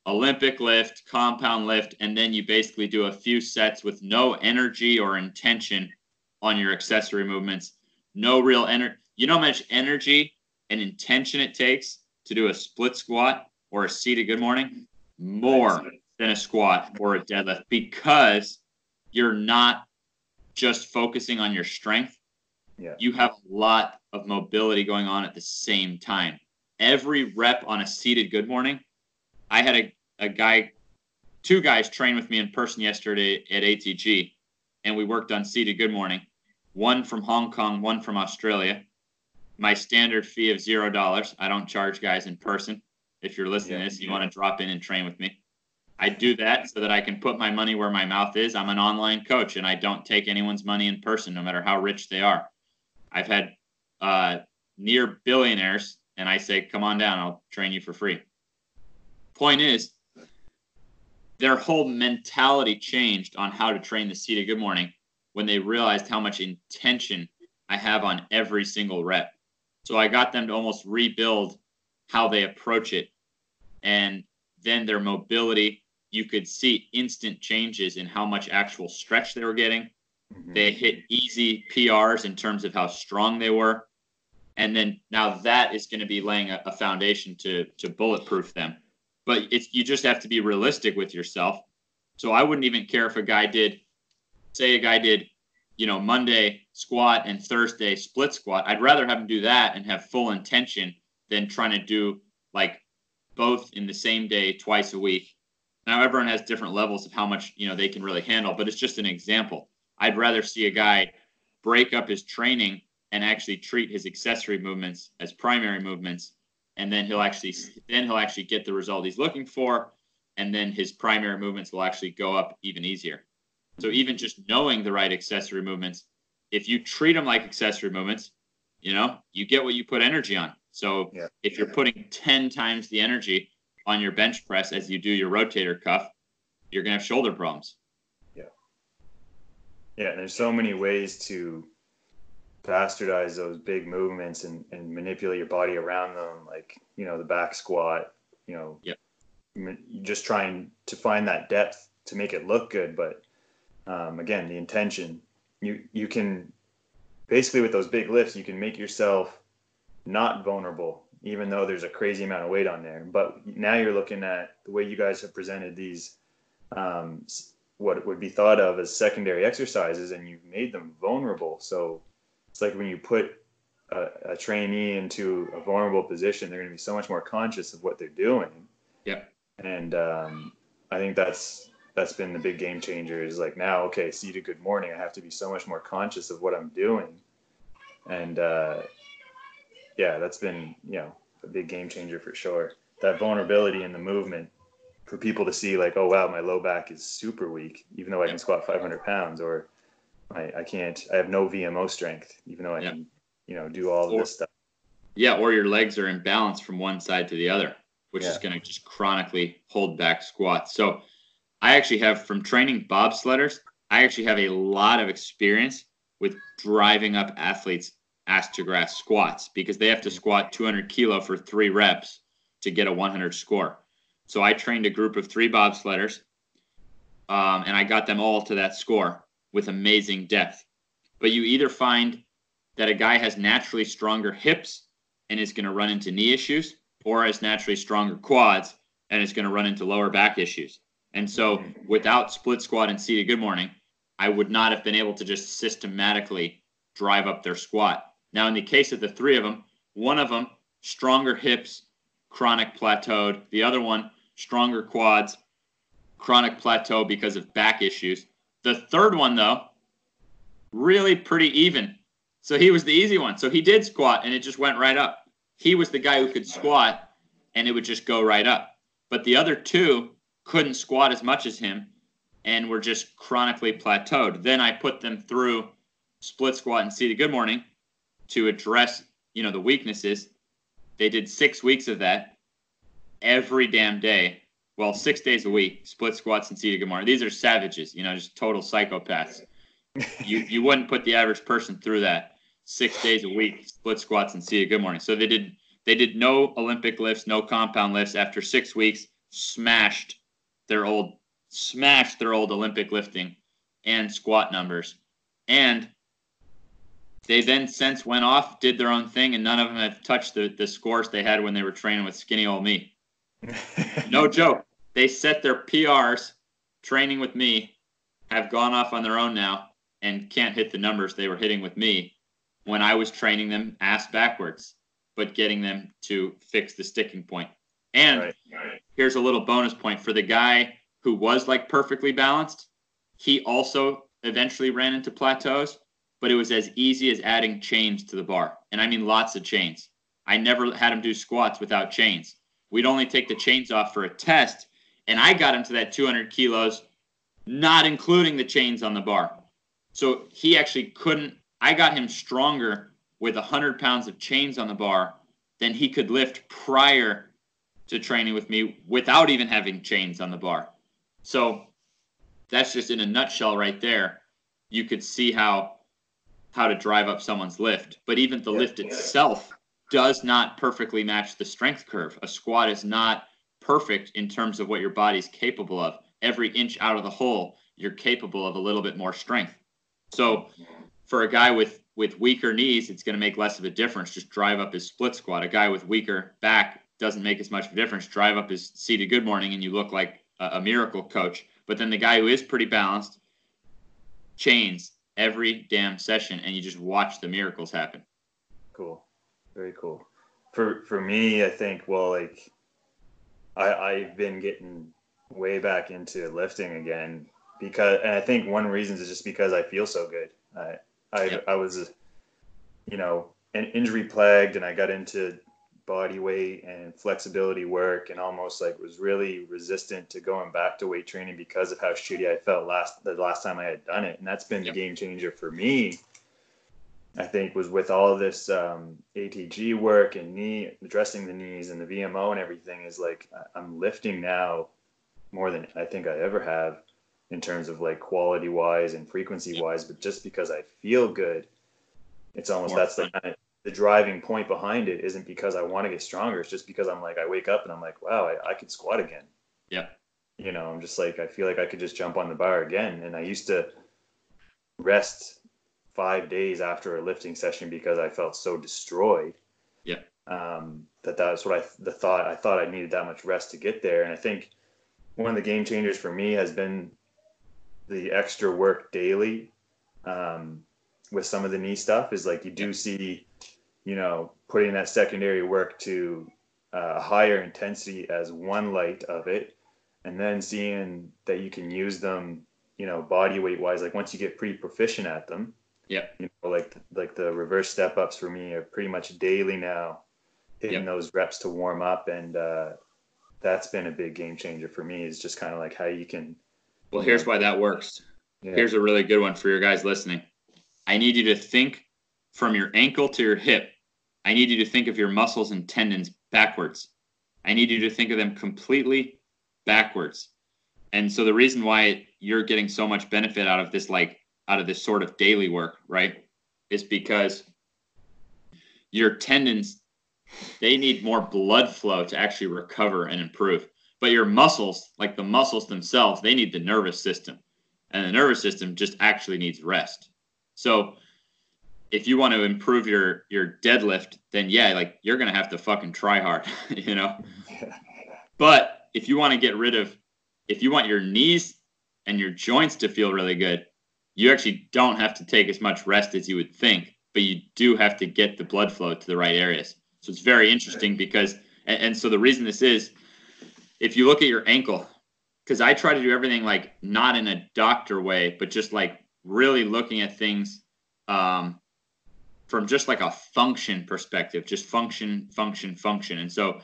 Olympic lift, compound lift, and then you basically do a few sets with no energy or intention on your accessory movements. No real energy. You know how much energy and intention it takes to do a split squat or a seated good morning? More than a squat or a deadlift, because you're not just focusing on your strength. Yeah. You have a lot of mobility going on at the same time. Every rep on a seated good morning, I had two guys train with me in person yesterday at ATG, and we worked on seated good morning. One from Hong Kong, one from Australia. My standard fee of $0. I don't charge guys in person. If you're listening to this, you want to drop in and train with me. I do that so that I can put my money where my mouth is. I'm an online coach, and I don't take anyone's money in person, no matter how rich they are. I've had near billionaires, and I say, come on down, I'll train you for free. Point is, their whole mentality changed on how to train the seated good morning when they realized how much intention I have on every single rep. So I got them to almost rebuild how they approach it. And then their mobility, you could see instant changes in how much actual stretch they were getting. Mm-hmm. They hit easy PRs in terms of how strong they were. And then now that is going to be laying a foundation to bulletproof them. But you just have to be realistic with yourself. So I wouldn't even care if a guy did, you know, Monday squat and Thursday split squat. I'd rather have him do that and have full intention than trying to do like both in the same day twice a week. Now everyone has different levels of how much, you know, they can really handle, but it's just an example. I'd rather see a guy break up his training and actually treat his accessory movements as primary movements, and then he'll actually get the result he's looking for, and then his primary movements will actually go up even easier. So even just knowing the right accessory movements, if you treat them like accessory movements, you know, you get what you put energy on. So if you're putting 10 times the energy on your bench press as you do your rotator cuff, you're going to have shoulder problems. Yeah. Yeah, and there's so many ways to bastardize those big movements and manipulate your body around them, like, you know, the back squat, you know, just trying to find that depth to make it look good. But again, the intention, you can basically with those big lifts, you can make yourself not vulnerable, even though there's a crazy amount of weight on there. But now you're looking at the way you guys have presented these, what would be thought of as secondary exercises, and you've made them vulnerable. So it's like when you put a trainee into a vulnerable position, they're going to be so much more conscious of what they're doing. Yeah. And I think that's been the big game changer, is like, now, okay, seated good morning, I have to be so much more conscious of what I'm doing. And that's been, you know, a big game changer for sure. That vulnerability in the movement for people to see, like, oh, wow, my low back is super weak, even though I can squat 500 pounds, or I have no VMO strength, even though I can, you know, do all of this stuff. Yeah, or your legs are imbalanced from one side to the other, which is going to just chronically hold back squats. So I actually have, from training bobsledders, I actually have a lot of experience with driving up athletes' ass to grass squats, because they have to squat 200 kilo for 3 reps to get a 100 score. So I trained a group of 3 bobsledders, and I got them all to that score with amazing depth. But you either find that a guy has naturally stronger hips and is going to run into knee issues, or has naturally stronger quads and is going to run into lower back issues. And so without split squat and seated good morning, I would not have been able to just systematically drive up their squat. Now, in the case of the 3 of them, one of them, stronger hips, chronic plateaued. The other one, stronger quads, chronic plateau because of back issues. The third one, though, really pretty even. So he was the easy one. So he did squat, and it just went right up. He was the guy who could squat, and it would just go right up. But the other two couldn't squat as much as him and were just chronically plateaued. Then I put them through split squat and seated good morning to address, you know, the weaknesses. They did 6 weeks of that every damn day. Well, 6 days a week, split squats and seated good morning. These are savages, you know, just total psychopaths. You wouldn't put the average person through that 6 days a week, split squats and seated good morning. So they did no Olympic lifts, no compound lifts. After 6 weeks, smashed their old Olympic lifting and squat numbers. And they then since went off, did their own thing, and none of them have touched the scores they had when they were training with skinny old me. No joke. They set their PRs training with me, have gone off on their own now, and can't hit the numbers they were hitting with me when I was training them ass backwards, but getting them to fix the sticking point. And right. Here's a little bonus point for the guy who was like perfectly balanced. He also eventually ran into plateaus, but it was as easy as adding chains to the bar. And I mean lots of chains. I never had him do squats without chains. We'd only take the chains off for a test, and I got him to that 200 kilos, not including the chains on the bar. So he actually couldn't. I got him stronger with 100 pounds of chains on the bar than he could lift prior to training with me without even having chains on the bar. So that's just in a nutshell right there. You could see how to drive up someone's lift. But even the lift itself does not perfectly match the strength curve. A squat is not perfect in terms of what your body's capable of. Every inch out of the hole, you're capable of a little bit more strength. So for a guy with weaker knees, it's going to make less of a difference. Just drive up his split squat. A guy with weaker back doesn't make as much of a difference. Drive up his seated good morning and you look like a miracle coach. But then the guy who is pretty balanced, chains every damn session, and you just watch the miracles happen. Cool. Very cool. For me, I think, well, like I've been getting way back into lifting again because, and I think one reason is just because I feel so good. I was, you know, an injury plagued, and I got into body weight and flexibility work, and almost like was really resistant to going back to weight training because of how shitty I felt the last time I had done it. And that's been the game changer for me. I think was with all of this ATG work and knee, addressing the knees and the VMO and everything, is like I'm lifting now more than I think I ever have in terms of like quality wise and frequency wise, but just because I feel good, it's almost more that's fun. The kind of the driving point behind it isn't because I want to get stronger. It's just because I'm like, I wake up and I'm like, wow, I could squat again. Yeah. You know, I'm just like, I feel like I could just jump on the bar again. And I used to rest 5 days after a lifting session because I felt so destroyed. Yeah. That's what I thought I needed that much rest to get there. And I think one of the game changers for me has been the extra work daily with some of the knee stuff is like you do see, you know, putting that secondary work to higher intensity as one light of it, and then seeing that you can use them, you know, body weight wise, like once you get pretty proficient at them. Yeah, you know, like the reverse step ups for me are pretty much daily now, hitting those reps to warm up, and that's been a big game changer for me. Is just kind of like how you can. Well, here's why that works. Yeah. Here's a really good one for your guys listening. I need you to think from your ankle to your hip. I need you to think of your muscles and tendons backwards. I need you to think of them completely backwards. And so the reason why you're getting so much benefit out of this, like, out of this sort of daily work, right, is because your tendons, they need more blood flow to actually recover and improve. But your muscles, like the muscles themselves, they need the nervous system. And the nervous system just actually needs rest. So if you want to improve your deadlift, then yeah, like you're going to have to fucking try hard, you know? But if you want to get rid of, if you want your knees and your joints to feel really good, you actually don't have to take as much rest as you would think, but you do have to get the blood flow to the right areas. So it's very interesting because, and so the reason this is, if you look at your ankle, because I try to do everything like not in a doctor way, but just like really looking at things from just like a function perspective, just function. And so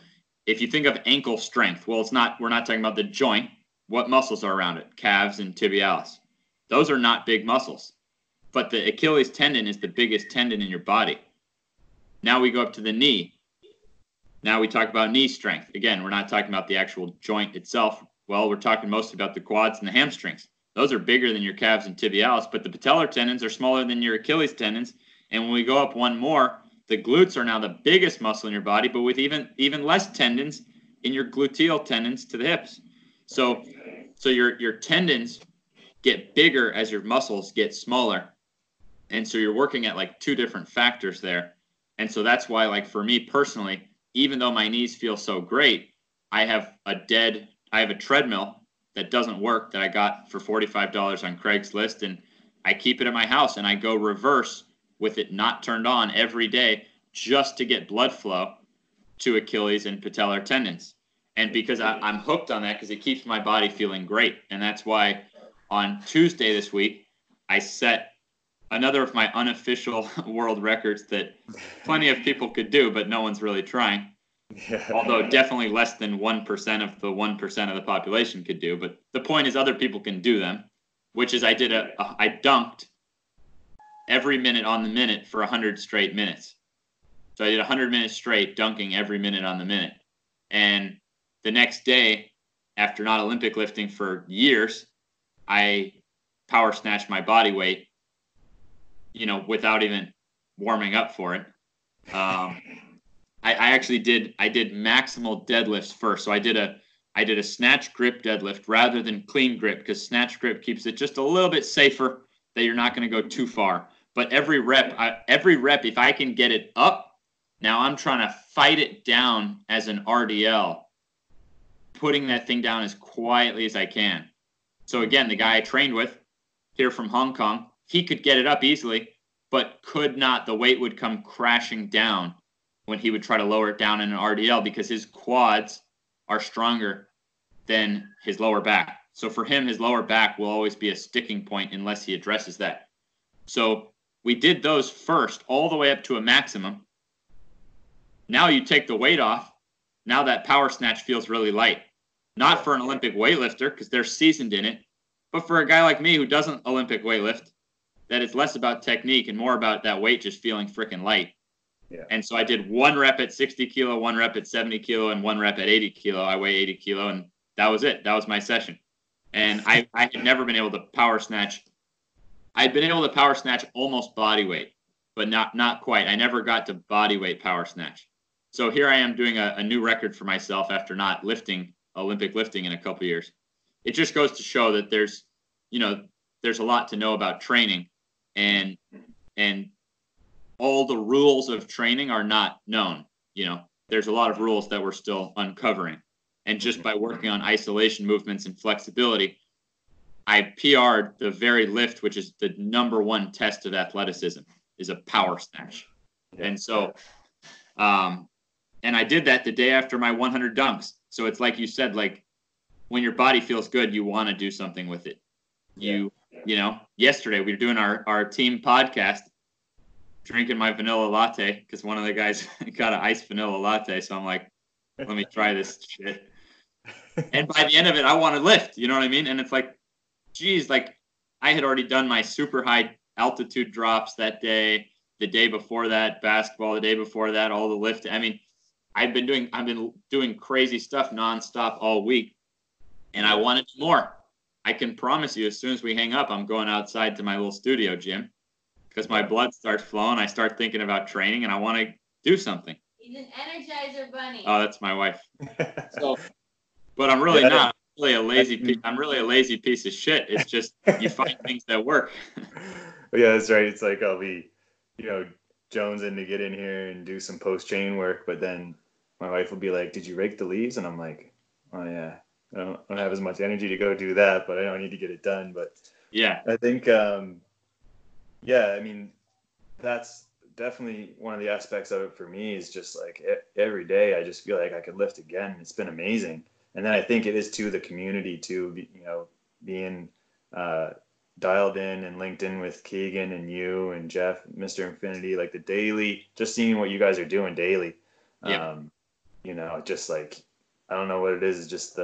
if you think of ankle strength, well, we're not talking about the joint. What muscles are around it? Calves and tibialis. Those are not big muscles, but the Achilles tendon is the biggest tendon in your body. Now we go up to the knee. Now we talk about knee strength. Again, we're not talking about the actual joint itself. Well, we're talking mostly about the quads and the hamstrings. Those are bigger than your calves and tibialis, but the patellar tendons are smaller than your Achilles tendons. And when we go up one more, the glutes are now the biggest muscle in your body, but with even less tendons in your gluteal tendons to the hips. So your tendons get bigger as your muscles get smaller. And so you're working at like two different factors there. And so that's why, like for me personally, even though my knees feel so great, I have a treadmill that doesn't work that I got for $45 on Craigslist, and I keep it at my house and I go reverse with it not turned on every day just to get blood flow to Achilles and patellar tendons. And because I'm hooked on that because it keeps my body feeling great. And that's why on Tuesday this week, I set another of my unofficial world records that plenty of people could do, but no one's really trying. Yeah. Although definitely less than 1% of the 1% of the population could do. But the point is other people can do them, which is I dunked every minute on the minute for 100 straight minutes. So I did 100 minutes straight, dunking every minute on the minute. And the next day, after not Olympic lifting for years, I power snatched my body weight, without even warming up for it. I did maximal deadlifts first. So I did a snatch grip deadlift rather than clean grip because snatch grip keeps it just a little bit safer that you're not going to go too far. But every rep, if I can get it up, now I'm trying to fight it down as an RDL, putting that thing down as quietly as I can. So again, the guy I trained with here from Hong Kong, he could get it up easily, but could not. The weight would come crashing down when he would try to lower it down in an RDL because his quads are stronger than his lower back. So for him, his lower back will always be a sticking point unless he addresses that. So we did those first all the way up to a maximum. Now you take the weight off. Now that power snatch feels really light. Not for an Olympic weightlifter because they're seasoned in it, but for a guy like me who doesn't Olympic weightlift, that it's less about technique and more about that weight just feeling freaking light. Yeah. And so I did one rep at 60 kilo, one rep at 70 kilo, and one rep at 80 kilo. I weigh 80 kilo, and that was it. That was my session. And I had never been able to power snatch. I'd been able to power snatch almost body weight, but not quite. I never got to body weight power snatch. So here I am doing a new record for myself after not lifting Olympic lifting in a couple years. It just goes to show that there's a lot to know about training, and all the rules of training are not known. There's a lot of rules that we're still uncovering. And just by working on isolation movements and flexibility, I PR'd the very lift, which is the number one test of athleticism, is a power snatch. Yeah. And so, and I did that the day after my 100 dunks. So it's like you said, like when your body feels good, you want to do something with it. Yesterday we were doing our team podcast, drinking my vanilla latte because one of the guys got an iced vanilla latte. So I'm like, let me try this shit. And by the end of it, I want to lift. You know what I mean? And it's like, geez, like I had already done my super high altitude drops that day, the day before that, basketball, the day before that, all the lift. I mean, I've been doing crazy stuff nonstop all week, and I wanted more. I can promise you, as soon as we hang up, I'm going outside to my little studio gym because my blood starts flowing. I start thinking about training, and I want to do something. He's an Energizer bunny. Oh, that's my wife. But I'm really not. I'm really a lazy piece of shit. It's just you find things that work. Yeah, that's right. It's like I'll be, Jones in to get in here and do some post-chain work, but then my wife will be like, did you rake the leaves? And I'm like, oh yeah, I don't have as much energy to go do that, but I know I need to get it done. But yeah, I think that's definitely one of the aspects of it for me, is just like every day I just feel like I could lift again. It's been amazing. And then I think it is to the community too, you know, being dialed in and linked in with Keegan and you and Jeff, Mr. Infinity, like the daily, just seeing what you guys are doing daily. Yeah. You know, just like, I don't know what it is. It's just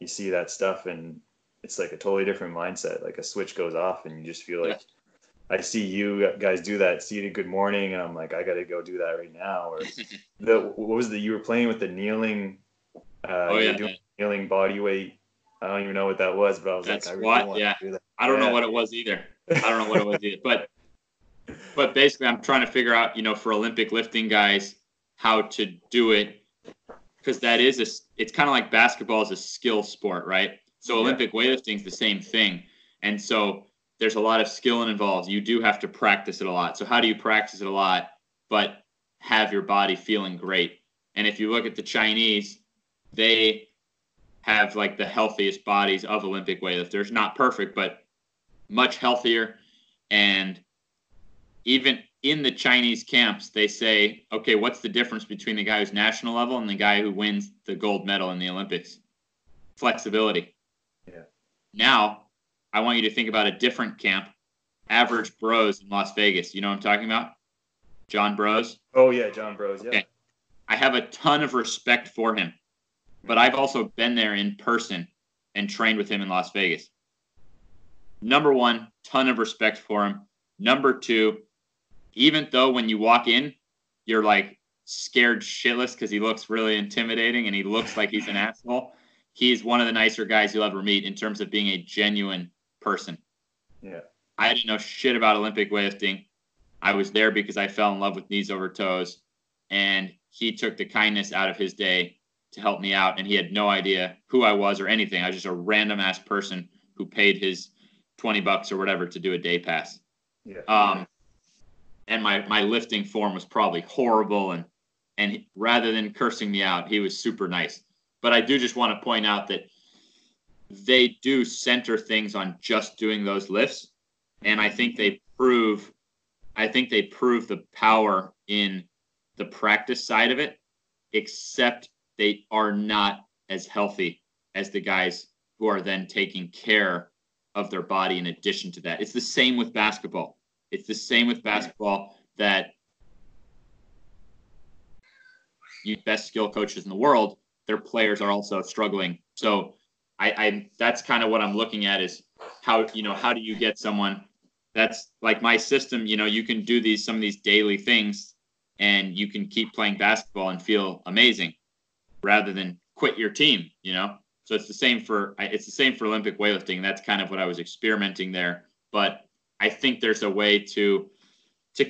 you see that stuff and it's like a totally different mindset. Like a switch goes off and you just feel like, I see you guys do that, see it at Good Morning, and I'm like, I got to go do that right now. Or you were playing with the kneeling, doing kneeling body weight. I don't even know what that was, but I was to do that. I don't know what it was either. But basically I'm trying to figure out, you know, for Olympic lifting guys, how to do it. Because that is, it's kind of like basketball is a skill sport, right? So Olympic weightlifting is the same thing. And so there's a lot of skill involved. You do have to practice it a lot. So how do you practice it a lot, but have your body feeling great? And if you look at the Chinese, they have like the healthiest bodies of Olympic weightlifters. Not perfect, but much healthier. And even in the Chinese camps, they say, okay, what's the difference between the guy who's national level and the guy who wins the gold medal in the Olympics? Flexibility. Yeah. Now, I want you to think about a different camp, Average Bros in Las Vegas. You know what I'm talking about? John Bros? Oh, yeah, John Bros, yeah. Okay. I have a ton of respect for him, but I've also been there in person and trained with him in Las Vegas. Number one, ton of respect for him. Number two, even though when you walk in, you're like scared shitless because he looks really intimidating and he looks like he's an asshole, he's one of the nicer guys you'll ever meet in terms of being a genuine person. Yeah. I didn't know shit about Olympic weightlifting. I was there because I fell in love with knees over toes, and he took the kindness out of his day to help me out. And he had no idea who I was or anything. I was just a random ass person who paid his $20 or whatever to do a day pass. Yeah. And my lifting form was probably horrible. And rather than cursing me out, he was super nice. But I do just want to point out that they do center things on just doing those lifts. And I think they prove the power in the practice side of it, except they are not as healthy as the guys who are then taking care of their body in addition to that. It's the same with basketball. That you best skill coaches in the world, their players are also struggling. So I that's kind of what I'm looking at is how do you get someone that's like my system, you know, you can do some of these daily things and you can keep playing basketball and feel amazing rather than quit your team, you know? So it's the same for Olympic weightlifting. That's kind of what I was experimenting there. But I think there's a way to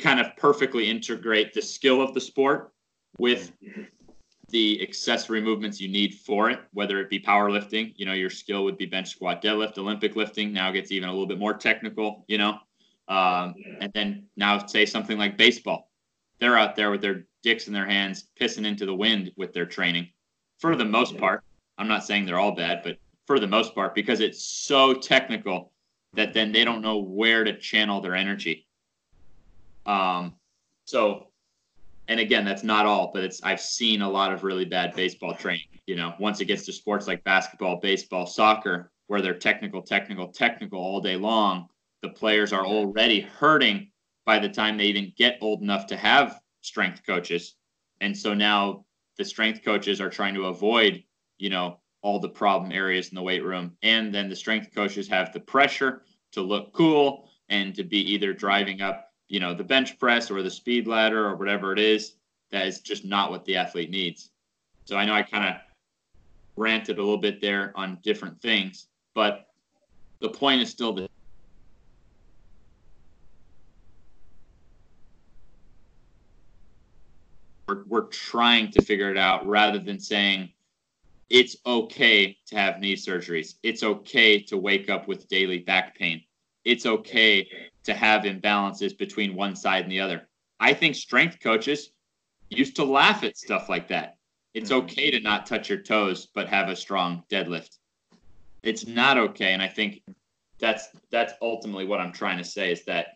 kind of perfectly integrate the skill of the sport with the accessory movements you need for it, whether it be powerlifting, you know, your skill would be bench, squat, deadlift. Olympic lifting now gets even a little bit more technical, you know. And then now say something like baseball. They're out there with their dicks in their hands, pissing into the wind with their training for the most part. I'm not saying they're all bad, but for the most part, because it's so technical that then they don't know where to channel their energy. And again, that's not all, but I've seen a lot of really bad baseball training. You know, once it gets to sports like basketball, baseball, soccer, where they're technical all day long, the players are already hurting by the time they even get old enough to have strength coaches. And so now the strength coaches are trying to avoid, you know, all the problem areas in the weight room. And then the strength coaches have the pressure to look cool and to be either driving up, you know, the bench press or the speed ladder or whatever it is. That is just not what the athlete needs. So I know I kind of ranted a little bit there on different things, but the point is still the we're trying to figure it out rather than saying it's okay to have knee surgeries. It's okay to wake up with daily back pain. It's okay to have imbalances between one side and the other. I think strength coaches used to laugh at stuff like that. It's okay to not touch your toes, but have a strong deadlift. It's not okay. And I think that's ultimately what I'm trying to say is that,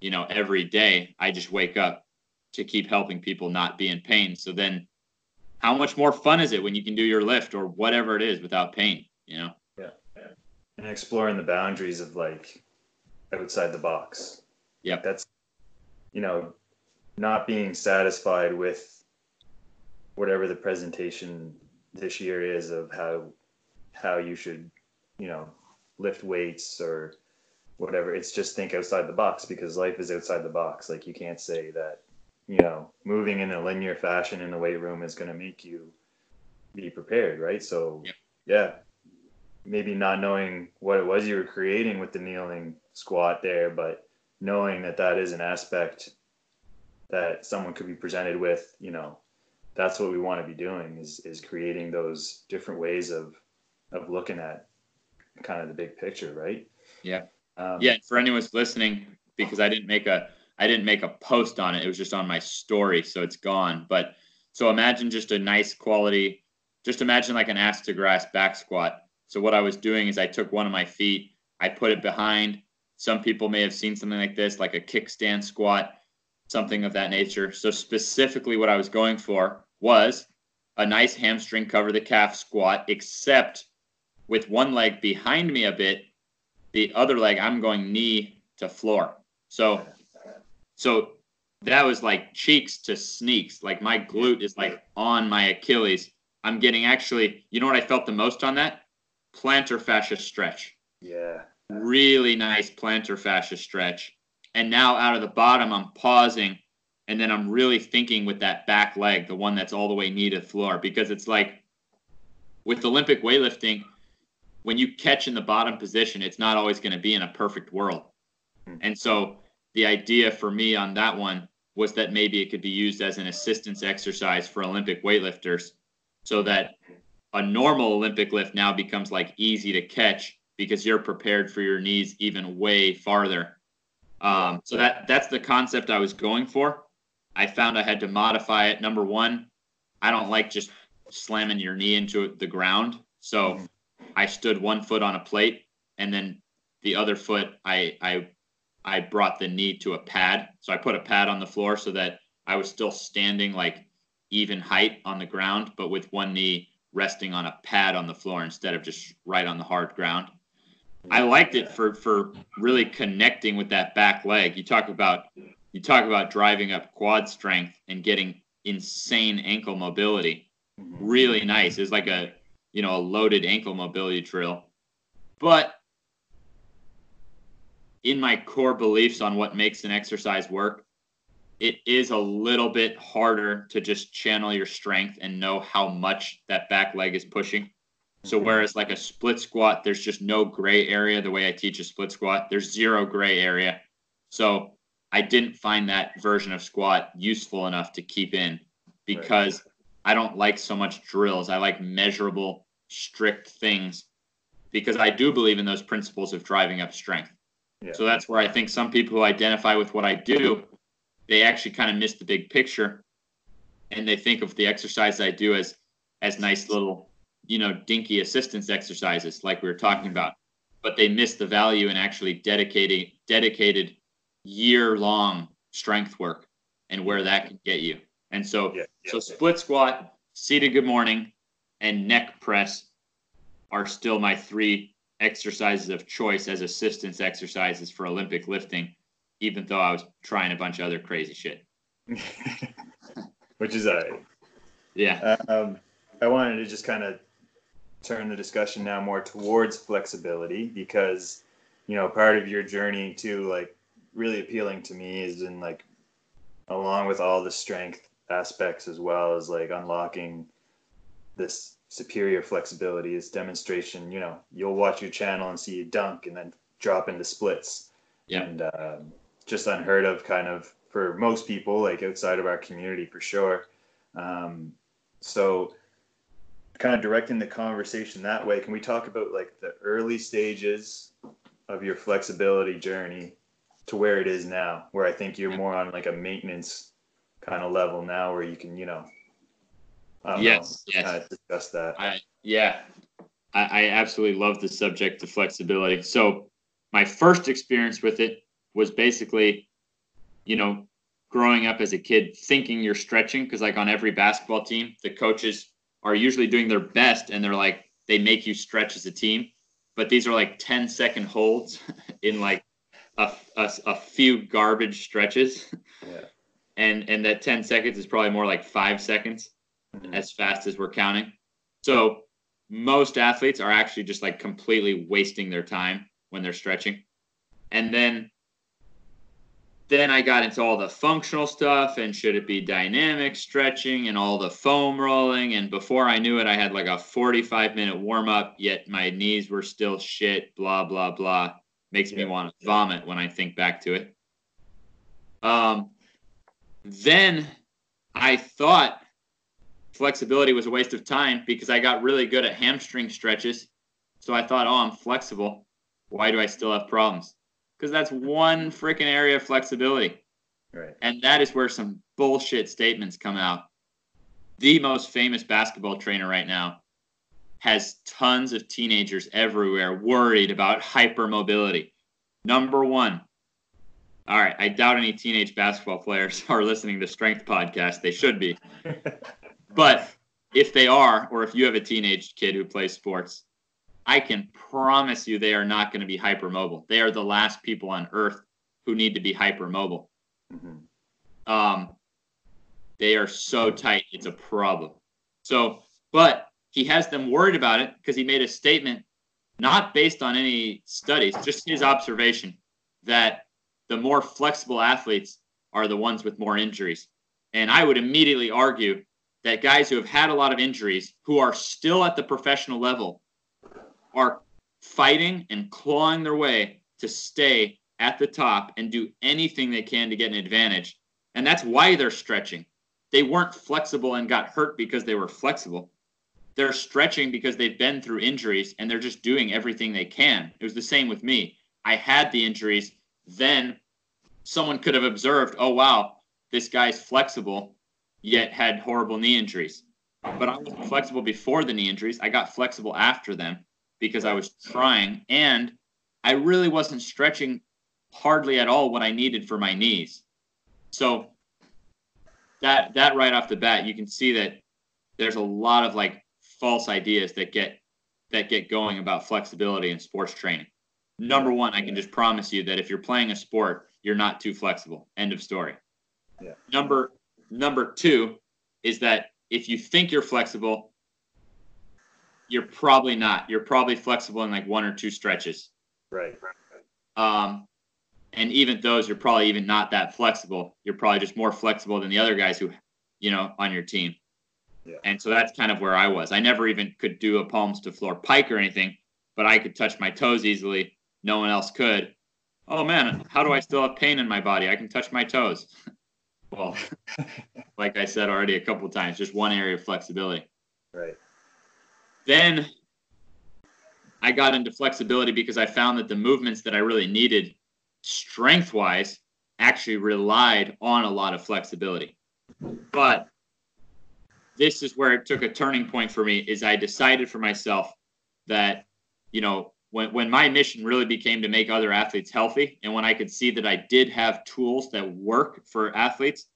you know, every day I just wake up to keep helping people not be in pain. So then how much more fun is it when you can do your lift or whatever it is without pain, you know? Yeah. And exploring the boundaries of like outside the box. Yeah. That's, you know, not being satisfied with whatever the presentation this year is of how you should, you know, lift weights or whatever. It's just think outside the box, because life is outside the box. Like, you can't say that, you know, moving in a linear fashion in the weight room is going to make you be prepared, right? So, yeah, maybe not knowing what it was you were creating with the kneeling squat there, but knowing that that is an aspect that someone could be presented with, you know, that's what we want to be doing, is creating those different ways of looking at kind of the big picture, right? Yeah. Yeah. For anyone who's listening, because I didn't make a post on it. It was just on my story, so it's gone. But so imagine just a nice quality, just imagine like an ass to grass back squat. So what I was doing is I took one of my feet, I put it behind. Some people may have seen something like this, like a kickstand squat, something of that nature. So specifically what I was going for was a nice hamstring cover the calf squat, except with one leg behind me a bit, the other leg I'm going knee to floor. So that was like cheeks to sneaks. Like my glute is like on my Achilles. I'm getting actually, you know what I felt the most on that? Plantar fascia stretch. Yeah. Really nice plantar fascia stretch. And now out of the bottom, I'm pausing. And then I'm really thinking with that back leg, the one that's all the way knee to the floor, because it's like with Olympic weightlifting, when you catch in the bottom position, it's not always going to be in a perfect world. And so the idea for me on that one was that maybe it could be used as an assistance exercise for Olympic weightlifters, so that a normal Olympic lift now becomes like easy to catch because you're prepared for your knees even way farther. So that's the concept I was going for. I found I had to modify it. Number one, I don't like just slamming your knee into the ground. So I stood one foot on a plate, and then the other foot, I brought the knee to a pad. So I put a pad on the floor so that I was still standing like even height on the ground, but with one knee resting on a pad on the floor instead of just right on the hard ground. I liked it for really connecting with that back leg. You talk about driving up quad strength and getting insane ankle mobility. Really nice. It's like a, you know, a loaded ankle mobility drill. But in my core beliefs on what makes an exercise work, it is a little bit harder to just channel your strength and know how much that back leg is pushing. So whereas like a split squat, there's just no gray area. The way I teach a split squat, there's zero gray area. So I didn't find that version of squat useful enough to keep in, because I don't like so much drills. I like measurable, strict things, because I do believe in those principles of driving up strength. Yeah. So that's where I think some people who identify with what I do, they actually kind of miss the big picture, and they think of the exercise I do as nice little, you know, dinky assistance exercises like we were talking about, but they miss the value in actually dedicated year-long strength work and where that can get you. And so, so split squat, seated good morning, and neck press are still my three exercises of choice as assistance exercises for Olympic lifting, even though I was trying a bunch of other crazy shit. Which is all right. Yeah. I wanted to just kind of turn the discussion now more towards flexibility, because, you know, part of your journey too, like really appealing to me is in like, along with all the strength aspects as well as like unlocking this superior flexibility, is demonstration. You know, you'll watch your channel and see you dunk and then drop into splits. Yeah. And just unheard of kind of for most people, like outside of our community for sure. So kind of directing the conversation that way, can we talk about like the early stages of your flexibility journey to where it is now, where I think you're more on like a maintenance kind of level now, where you can, you know, kind of discuss that. I absolutely love the subject of flexibility. So my first experience with it was basically, you know, growing up as a kid thinking you're stretching, because like on every basketball team, the coaches are usually doing their best and they're like, they make you stretch as a team. But these are like 10-second holds in like a few garbage stretches. Yeah. And that 10 seconds is probably more like 5 seconds, as fast as we're counting. So most athletes are actually just like completely wasting their time when they're stretching. And then I got into all the functional stuff and should it be dynamic stretching and all the foam rolling. And before I knew it, I had like a 45-minute warm up, yet my knees were still shit, blah, blah, blah. Makes me want to vomit when I think back to it. Then I thought flexibility was a waste of time because I got really good at hamstring stretches. So I thought, oh, I'm flexible. Why do I still have problems? Because that's one freaking area of flexibility. Right. And that is where some bullshit statements come out. The most famous basketball trainer right now has tons of teenagers everywhere worried about hypermobility. Number one. All right, I doubt any teenage basketball players are listening to Strength Podcast. They should be. But if they are, or if you have a teenage kid who plays sports, I can promise you they are not going to be hypermobile. They are the last people on earth who need to be hypermobile. Mm-hmm. They are so tight, it's a problem. So, but he has them worried about it because he made a statement, not based on any studies, just his observation, that the more flexible athletes are the ones with more injuries. And I would immediately argue that guys who have had a lot of injuries, who are still at the professional level, are fighting and clawing their way to stay at the top and do anything they can to get an advantage. And that's why they're stretching. They weren't flexible and got hurt because they were flexible. They're stretching because they've been through injuries and they're just doing everything they can. It was the same with me. I had the injuries. Then someone could have observed, oh, wow, this guy's flexible, yet had horrible knee injuries. But I wasn't flexible before the knee injuries. I got flexible after them because I was trying. And I really wasn't stretching hardly at all what I needed for my knees. So that right off the bat, you can see that there's a lot of like false ideas that get going about flexibility in sports training. Number one, I can just promise you that if you're playing a sport, you're not too flexible. End of story. Yeah. Number two is that if you think you're flexible, you're probably not. You're probably flexible in like one or two stretches. Right. And even those, you're probably even not that flexible. You're probably just more flexible than the other guys who, on your team. Yeah. And so that's kind of where I was. I never even could do a palms to floor pike or anything, but I could touch my toes easily. No one else could. Oh man, how do I still have pain in my body? I can touch my toes. Well, like I said already a couple of times, just one area of flexibility. Right. Then I got into flexibility because I found that the movements that I really needed strength-wise actually relied on a lot of flexibility. But this is where it took a turning point for me, is I decided for myself that, when my mission really became to make other athletes healthy, and when I could see that I did have tools that work for athletes,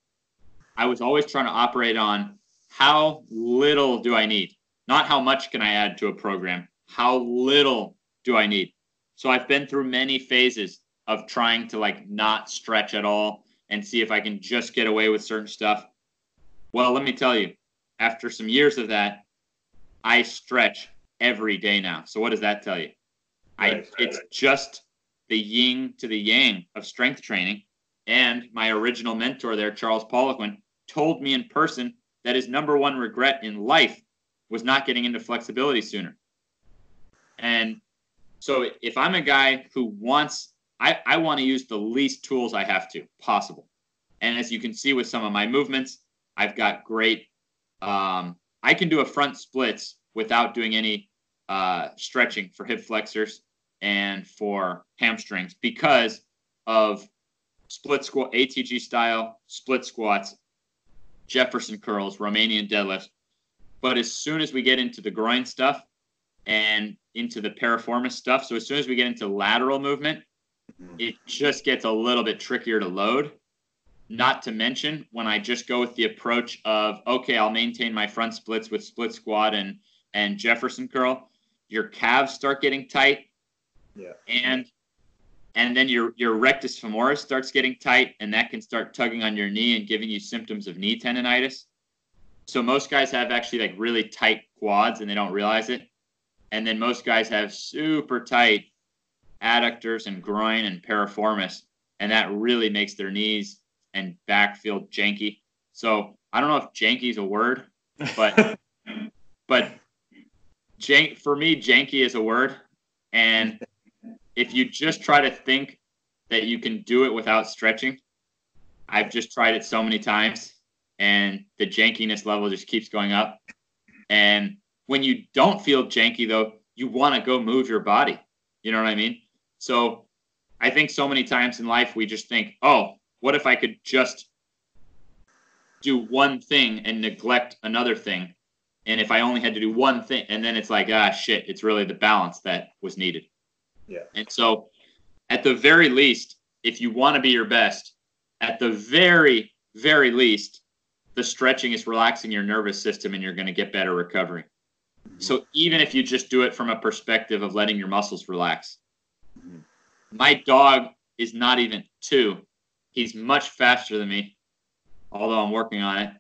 I was always trying to operate on how little do I need, not how much can I add to a program, how little do I need. So I've been through many phases of trying to like not stretch at all and see if I can just get away with certain stuff. Well, let me tell you, after some years of that, I stretch every day now. So what does that tell you? It's just the yin to the yang of strength training. And my original mentor there, Charles Poliquin, told me in person that his number one regret in life was not getting into flexibility sooner. And so if I'm a guy who wants, I want to use the least tools I have to possible. And as you can see with some of my movements, I've got great, I can do a front splits without doing any stretching for hip flexors and for hamstrings because of split squat, ATG style split squats, Jefferson curls, Romanian deadlifts. But as soon as we get into the groin stuff and into the piriformis stuff, so as soon as we get into lateral movement, it just gets a little bit trickier to load. Not to mention when I just go with the approach of, okay, I'll maintain my front splits with split squat and Jefferson curl, your calves start getting tight. Yeah. And then your rectus femoris starts getting tight, and that can start tugging on your knee and giving you symptoms of knee tendonitis. So most guys have actually like really tight quads and they don't realize it. And then most guys have super tight adductors and groin and piriformis, and that really makes their knees and back feel janky. So I don't know if janky is a word, but for me, janky is a word. And if you just try to think that you can do it without stretching, I've just tried it so many times, and the jankiness level just keeps going up. And when you don't feel janky, though, you want to go move your body. You know what I mean? So I think so many times in life we just think, oh, what if I could just do one thing and neglect another thing? And if I only had to do one thing, and then it's like, ah, shit, it's really the balance that was needed. Yeah. And so at the very least, if you want to be your best, at the very, very least, the stretching is relaxing your nervous system and you're going to get better recovery. Mm-hmm. So even if you just do it from a perspective of letting your muscles relax, mm-hmm. My dog is not even 2. He's much faster than me, although I'm working on it.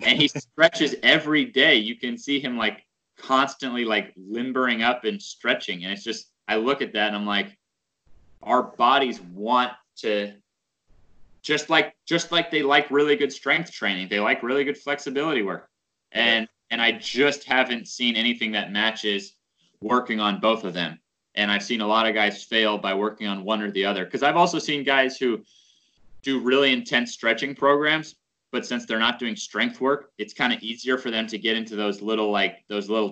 And he stretches every day. You can see him like constantly like limbering up and stretching. And it's just, I look at that and I'm like, our bodies want to, just like they like really good strength training, they like really good flexibility work. And I just haven't seen anything that matches working on both of them. And I've seen a lot of guys fail by working on one or the other. Because I've also seen guys who do really intense stretching programs, but since they're not doing strength work, it's kind of easier for them to get into those little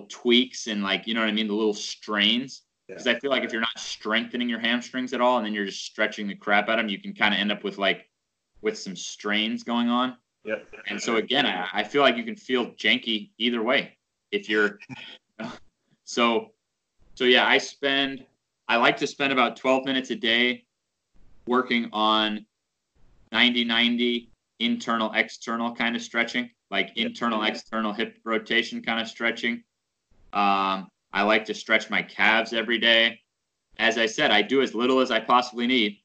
tweaks and like, you know what I mean? The little strains. Because I feel like if you're not strengthening your hamstrings at all, and then you're just stretching the crap out of them, you can kind of end up with some strains going on. Yeah. And so again, I feel like you can feel janky either way if you're, so yeah, I like to spend about 12 minutes a day working on 90-90 internal, external kind of stretching, like internal, external hip rotation kind of stretching. I like to stretch my calves every day. As I said, I do as little as I possibly need.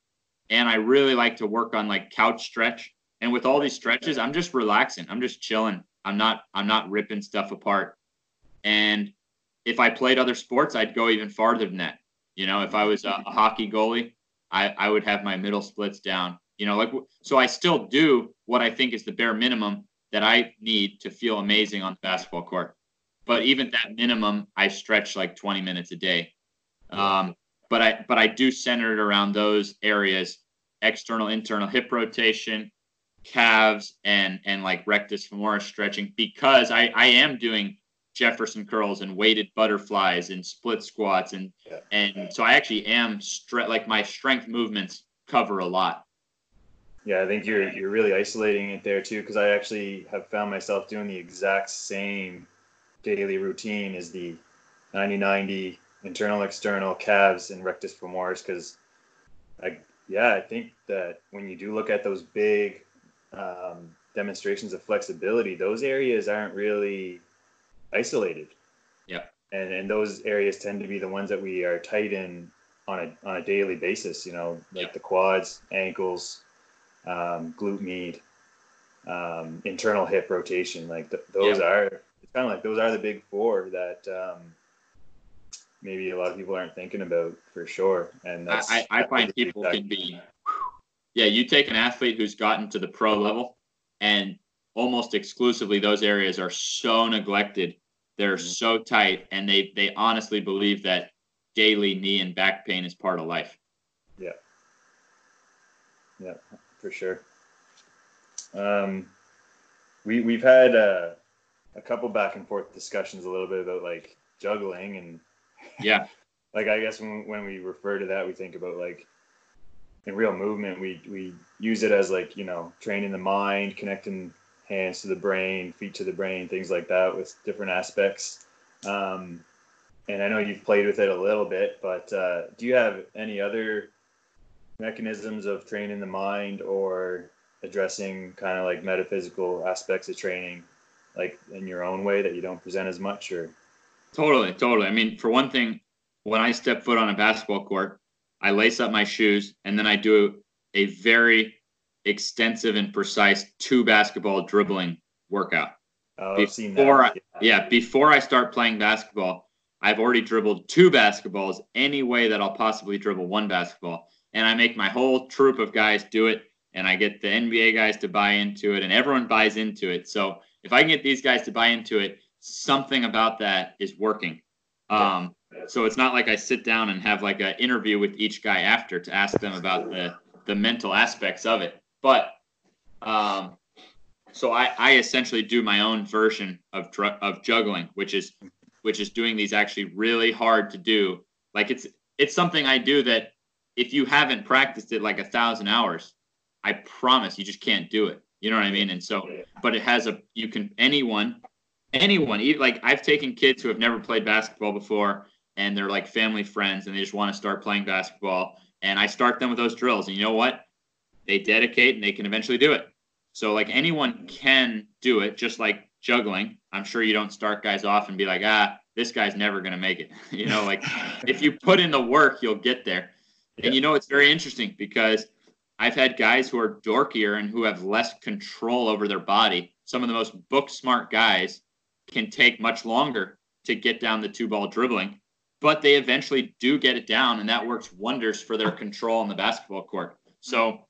And I really like to work on like couch stretch. And with all these stretches, I'm just relaxing. I'm just chilling. I'm not ripping stuff apart. And if I played other sports, I'd go even farther than that. You know, if I was a hockey goalie, I would have my middle splits down. You know, like, so I still do what I think is the bare minimum that I need to feel amazing on the basketball court. But even that minimum, I stretch like 20 minutes a day. But I do center it around those areas: external, internal hip rotation, calves, and like rectus femoris stretching, because I am doing Jefferson curls and weighted butterflies and split squats. And so I actually am like my strength movements cover a lot. Yeah, I think you're really isolating it there too, because I actually have found myself doing the exact same daily routine is the 90-90 internal, external, calves, and rectus femoris, because I think that when you do look at those big demonstrations of flexibility, those areas aren't really isolated. Yeah. And those areas tend to be the ones that we are tight in on a daily basis, you know, like the quads, ankles, glute med, internal hip rotation, like those are, it's kind of like those are the big four that maybe a lot of people aren't thinking about for sure. And that's, I find people can be, you take an athlete who's gotten to the pro level, and almost exclusively those areas are so neglected. They're so tight, and they honestly believe that daily knee and back pain is part of life. Yeah. Yeah, for sure. We've had a couple back and forth discussions a little bit about like juggling and like, I guess when we refer to that, we think about like in Real Movement, we use it as like, you know, training the mind, connecting hands to the brain, feet to the brain, things like that with different aspects. And I know you've played with it a little bit, but do you have any other mechanisms of training the mind or addressing kind of like metaphysical aspects of training, like in your own way that you don't present as much? Or Totally. I mean, for one thing, when I step foot on a basketball court, I lace up my shoes and then I do a very extensive and precise two basketball dribbling workout. Oh, I've seen that. Before I start playing basketball, I've already dribbled two basketballs any way that I'll possibly dribble one basketball. And I make my whole troop of guys do it, and I get the NBA guys to buy into it, and everyone buys into it. So if I can get these guys to buy into it, something about that is working. So it's not like I sit down and have like an interview with each guy after to ask them about the mental aspects of it. But so I essentially do my own version of juggling, which is doing these actually really hard to do. Like it's something I do that if you haven't practiced it like 1,000 hours, I promise you just can't do it. You know what I mean? And so, but it has anyone, like I've taken kids who have never played basketball before and they're like family friends and they just want to start playing basketball. And I start them with those drills, and you know what? They dedicate and they can eventually do it. So like anyone can do it, just like juggling. I'm sure you don't start guys off and be like, this guy's never going to make it. You know, like if you put in the work, you'll get there. Yeah. And you know, it's very interesting because I've had guys who are dorkier and who have less control over their body. Some of the most book smart guys can take much longer to get down the two ball dribbling, but they eventually do get it down, and that works wonders for their control on the basketball court. So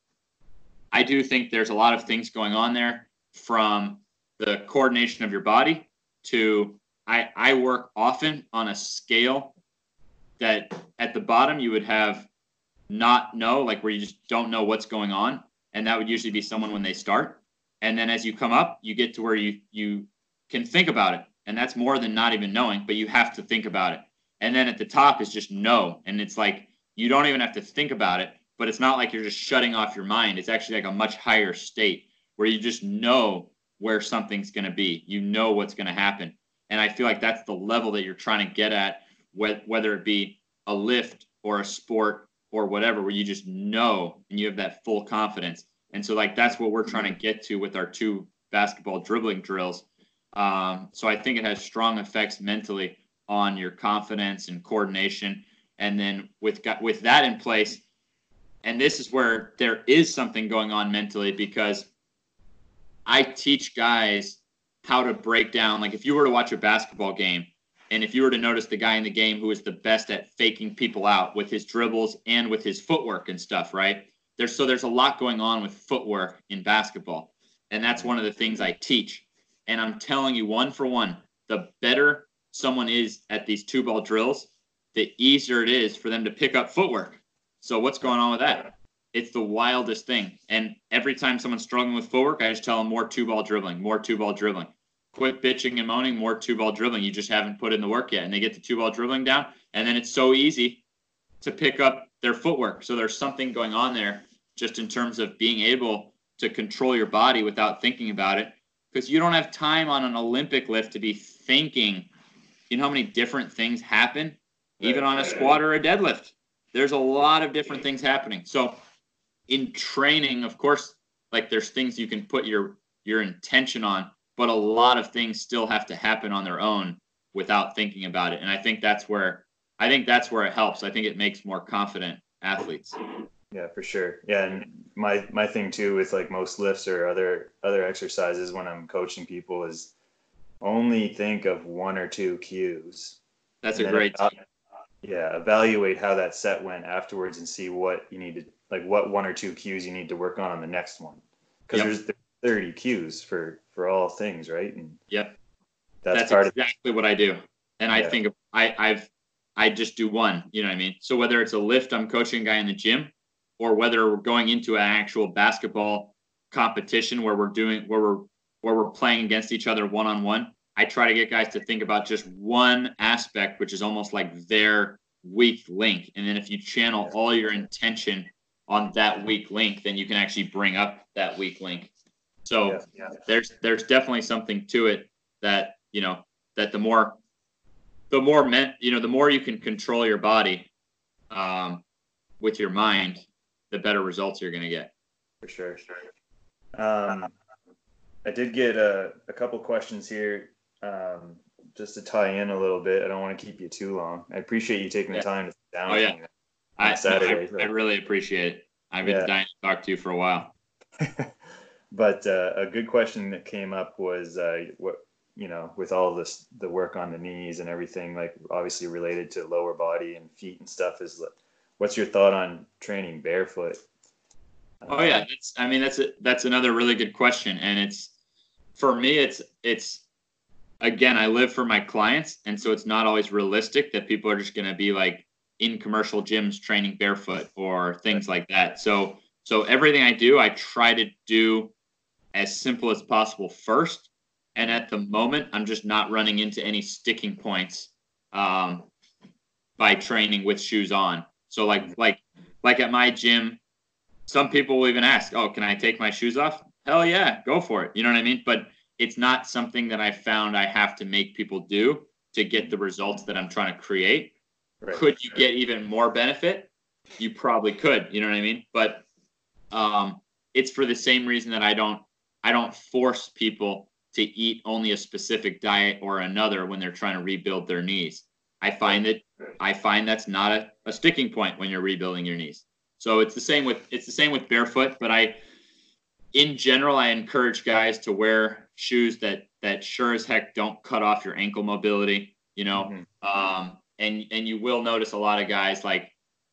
I do think there's a lot of things going on there, from the coordination of your body to I work often on a scale that at the bottom you would have not know, like where you just don't know what's going on. And that would usually be someone when they start. And then as you come up, you get to where you can think about it. And that's more than not even knowing, but you have to think about it. And then at the top is just know. And it's like, you don't even have to think about it, but it's not like you're just shutting off your mind. It's actually like a much higher state where you just know where something's going to be, you know what's going to happen. And I feel like that's the level that you're trying to get at, whether it be a lift or a sport or whatever, where you just know and you have that full confidence. And so like, that's what we're trying to get to with our two basketball dribbling drills. So I think it has strong effects mentally on your confidence and coordination. And then with that in place, and this is where there is something going on mentally, because I teach guys how to break down. Like if you were to watch a basketball game, and if you were to notice the guy in the game who is the best at faking people out with his dribbles and with his footwork and stuff, right? There's a lot going on with footwork in basketball. And that's one of the things I teach. And I'm telling you, one for one, the better someone is at these two ball drills, the easier it is for them to pick up footwork. So what's going on with that? It's the wildest thing. And every time someone's struggling with footwork, I just tell them more two ball dribbling. Quit bitching and moaning, more two ball dribbling. You just haven't put in the work yet. And they get the two ball dribbling down. And then it's so easy to pick up their footwork. So there's something going on there just in terms of being able to control your body without thinking about it. Because you don't have time on an Olympic lift to be thinking, you know how many different things happen, even on a squat or a deadlift. There's a lot of different things happening. So in training, of course, like there's things you can put your intention on, but a lot of things still have to happen on their own without thinking about it. And I think that's where it helps. I think it makes more confident athletes. Yeah, for sure. Yeah. And my thing too, with like most lifts or other exercises, when I'm coaching people, is only think of one or two cues. That's a great tip. Yeah. Evaluate how that set went afterwards and see what you need to, like what one or two cues you need to work on the next one. Cause there's 30 cues for all things, right? And yep, that's exactly what I do. And I think I just do one, you know what I mean? So whether it's a lift, I'm coaching a guy in the gym, or whether we're going into an actual basketball competition where we're playing against each other one-on-one, I try to get guys to think about just one aspect, which is almost like their weak link. And then if you channel all your intention on that weak link, then you can actually bring up that weak link. So there's definitely something to it that, you know, that the more you can control your body with your mind, the better results you're going to get. For sure. I did get a couple questions here just to tie in a little bit. I don't want to keep you too long. I appreciate you taking the time to sit down. Oh, yeah. I really appreciate it. I've been dying to talk to you for a while. But a good question that came up was what, you know, with all this, the work on the knees and everything, like obviously related to lower body and feet and stuff, is what's your thought on training barefoot? Oh yeah. That's another really good question. And it's, for me, it's, again, I live for my clients. And so it's not always realistic that people are just going to be like in commercial gyms training barefoot or things like that. So everything I do, I try to do as simple as possible first. And at the moment, I'm just not running into any sticking points by training with shoes on. So like at my gym, some people will even ask, oh, can I take my shoes off? Hell yeah, go for it. You know what I mean? But it's not something that I found I have to make people do to get the results that I'm trying to create. Right. Could you get even more benefit? You probably could. You know what I mean? But it's for the same reason that I don't force people to eat only a specific diet or another when they're trying to rebuild their knees. I find that's not a sticking point when you're rebuilding your knees. So it's the same with barefoot, but in general I encourage guys to wear shoes that sure as heck don't cut off your ankle mobility, you know. Mm-hmm. And you will notice a lot of guys, like,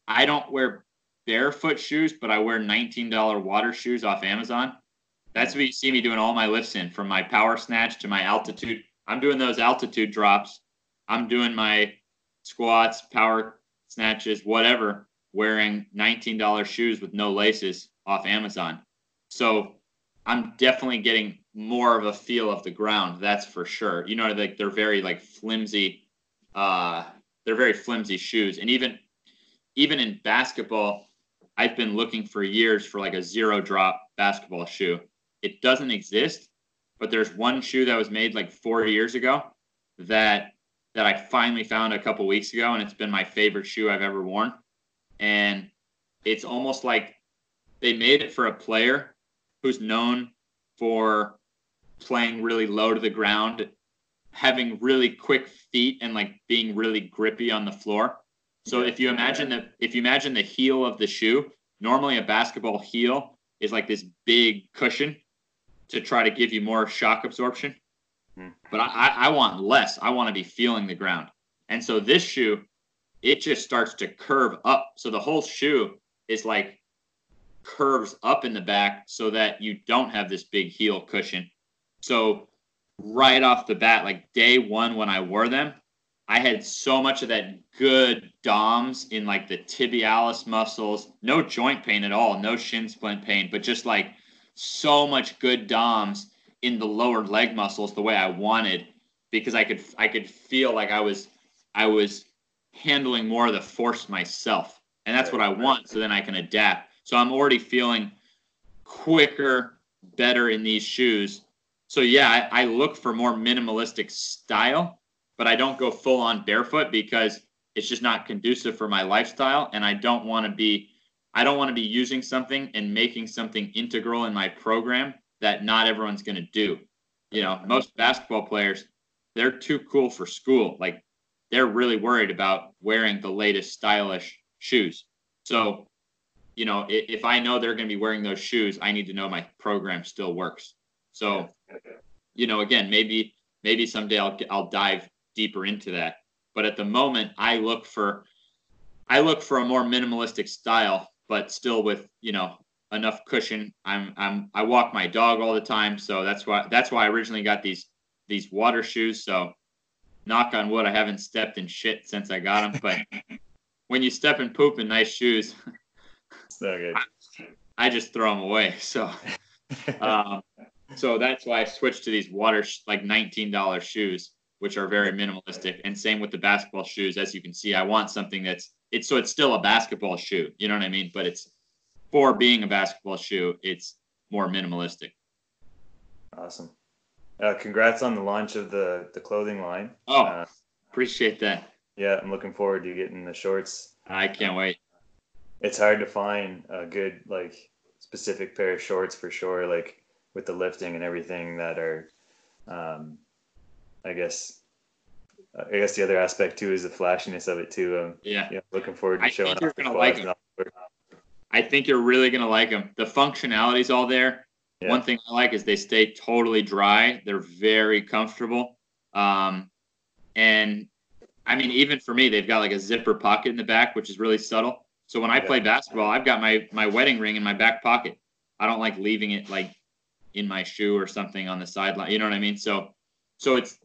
I don't wear barefoot shoes, but I wear $19 water shoes off Amazon. That's what you see me doing all my lifts in, from my power snatch to my altitude. I'm doing those altitude drops. I'm doing my squats, power snatches, whatever, wearing $19 shoes with no laces off Amazon. So I'm definitely getting more of a feel of the ground. That's for sure. You know, like they're very like flimsy. They're very flimsy shoes. And even in basketball, I've been looking for years for like a zero drop basketball shoe. It doesn't exist, but there's one shoe that was made like 4 years ago that I finally found a couple weeks ago, and it's been my favorite shoe I've ever worn. And it's almost like they made it for a player who's known for playing really low to the ground, having really quick feet, and like being really grippy on the floor. So if you imagine the heel of the shoe, normally a basketball heel is like this big cushion to try to give you more shock absorption. Mm. But I want less. I want to be feeling the ground. And so this shoe, it just starts to curve up. So the whole shoe is like curves up in the back so that you don't have this big heel cushion. So right off the bat, like day one when I wore them, I had so much of that good DOMS in like the tibialis muscles, no joint pain at all, no shin splint pain, but just like so much good DOMS in the lower leg muscles the way I wanted, because I could feel like I was handling more of the force myself. And that's what I want. So then I can adapt. So I'm already feeling quicker, better in these shoes. So yeah, I look for more minimalistic style, but I don't go full on barefoot because it's just not conducive for my lifestyle. And I don't want to be using something and making something integral in my program that not everyone's going to do. You know, most basketball players, they're too cool for school. Like, they're really worried about wearing the latest stylish shoes. So, you know, if I know they're going to be wearing those shoes, I need to know my program still works. So, you know, again, maybe someday I'll dive deeper into that. But at the moment, I look for a more minimalistic style, but still with, you know, enough cushion. I walk my dog all the time, so that's why I originally got these water shoes. So knock on wood, I haven't stepped in shit since I got them. But when you step and poop in nice shoes, so good. I just throw them away. So so that's why I switched to these water like $19 shoes, which are very minimalistic. And same with the basketball shoes. As you can see, I want something so it's still a basketball shoe. You know what I mean? But it's, for being a basketball shoe, it's more minimalistic. Awesome. Congrats on the launch of the clothing line. Oh, appreciate that. Yeah. I'm looking forward to getting the shorts. I can't wait. It's hard to find a good, like, specific pair of shorts for sure. Like, with the lifting and everything that are, I guess the other aspect too is the flashiness of it too. You know, looking forward to showing off the quads. I think you're really going to like them. The functionality's all there. Yeah. One thing I like is they stay totally dry. They're very comfortable. And I mean, even for me, they've got like a zipper pocket in the back, which is really subtle. So when I play basketball, I've got my wedding ring in my back pocket. I don't like leaving it like in my shoe or something on the sideline. You know what I mean? So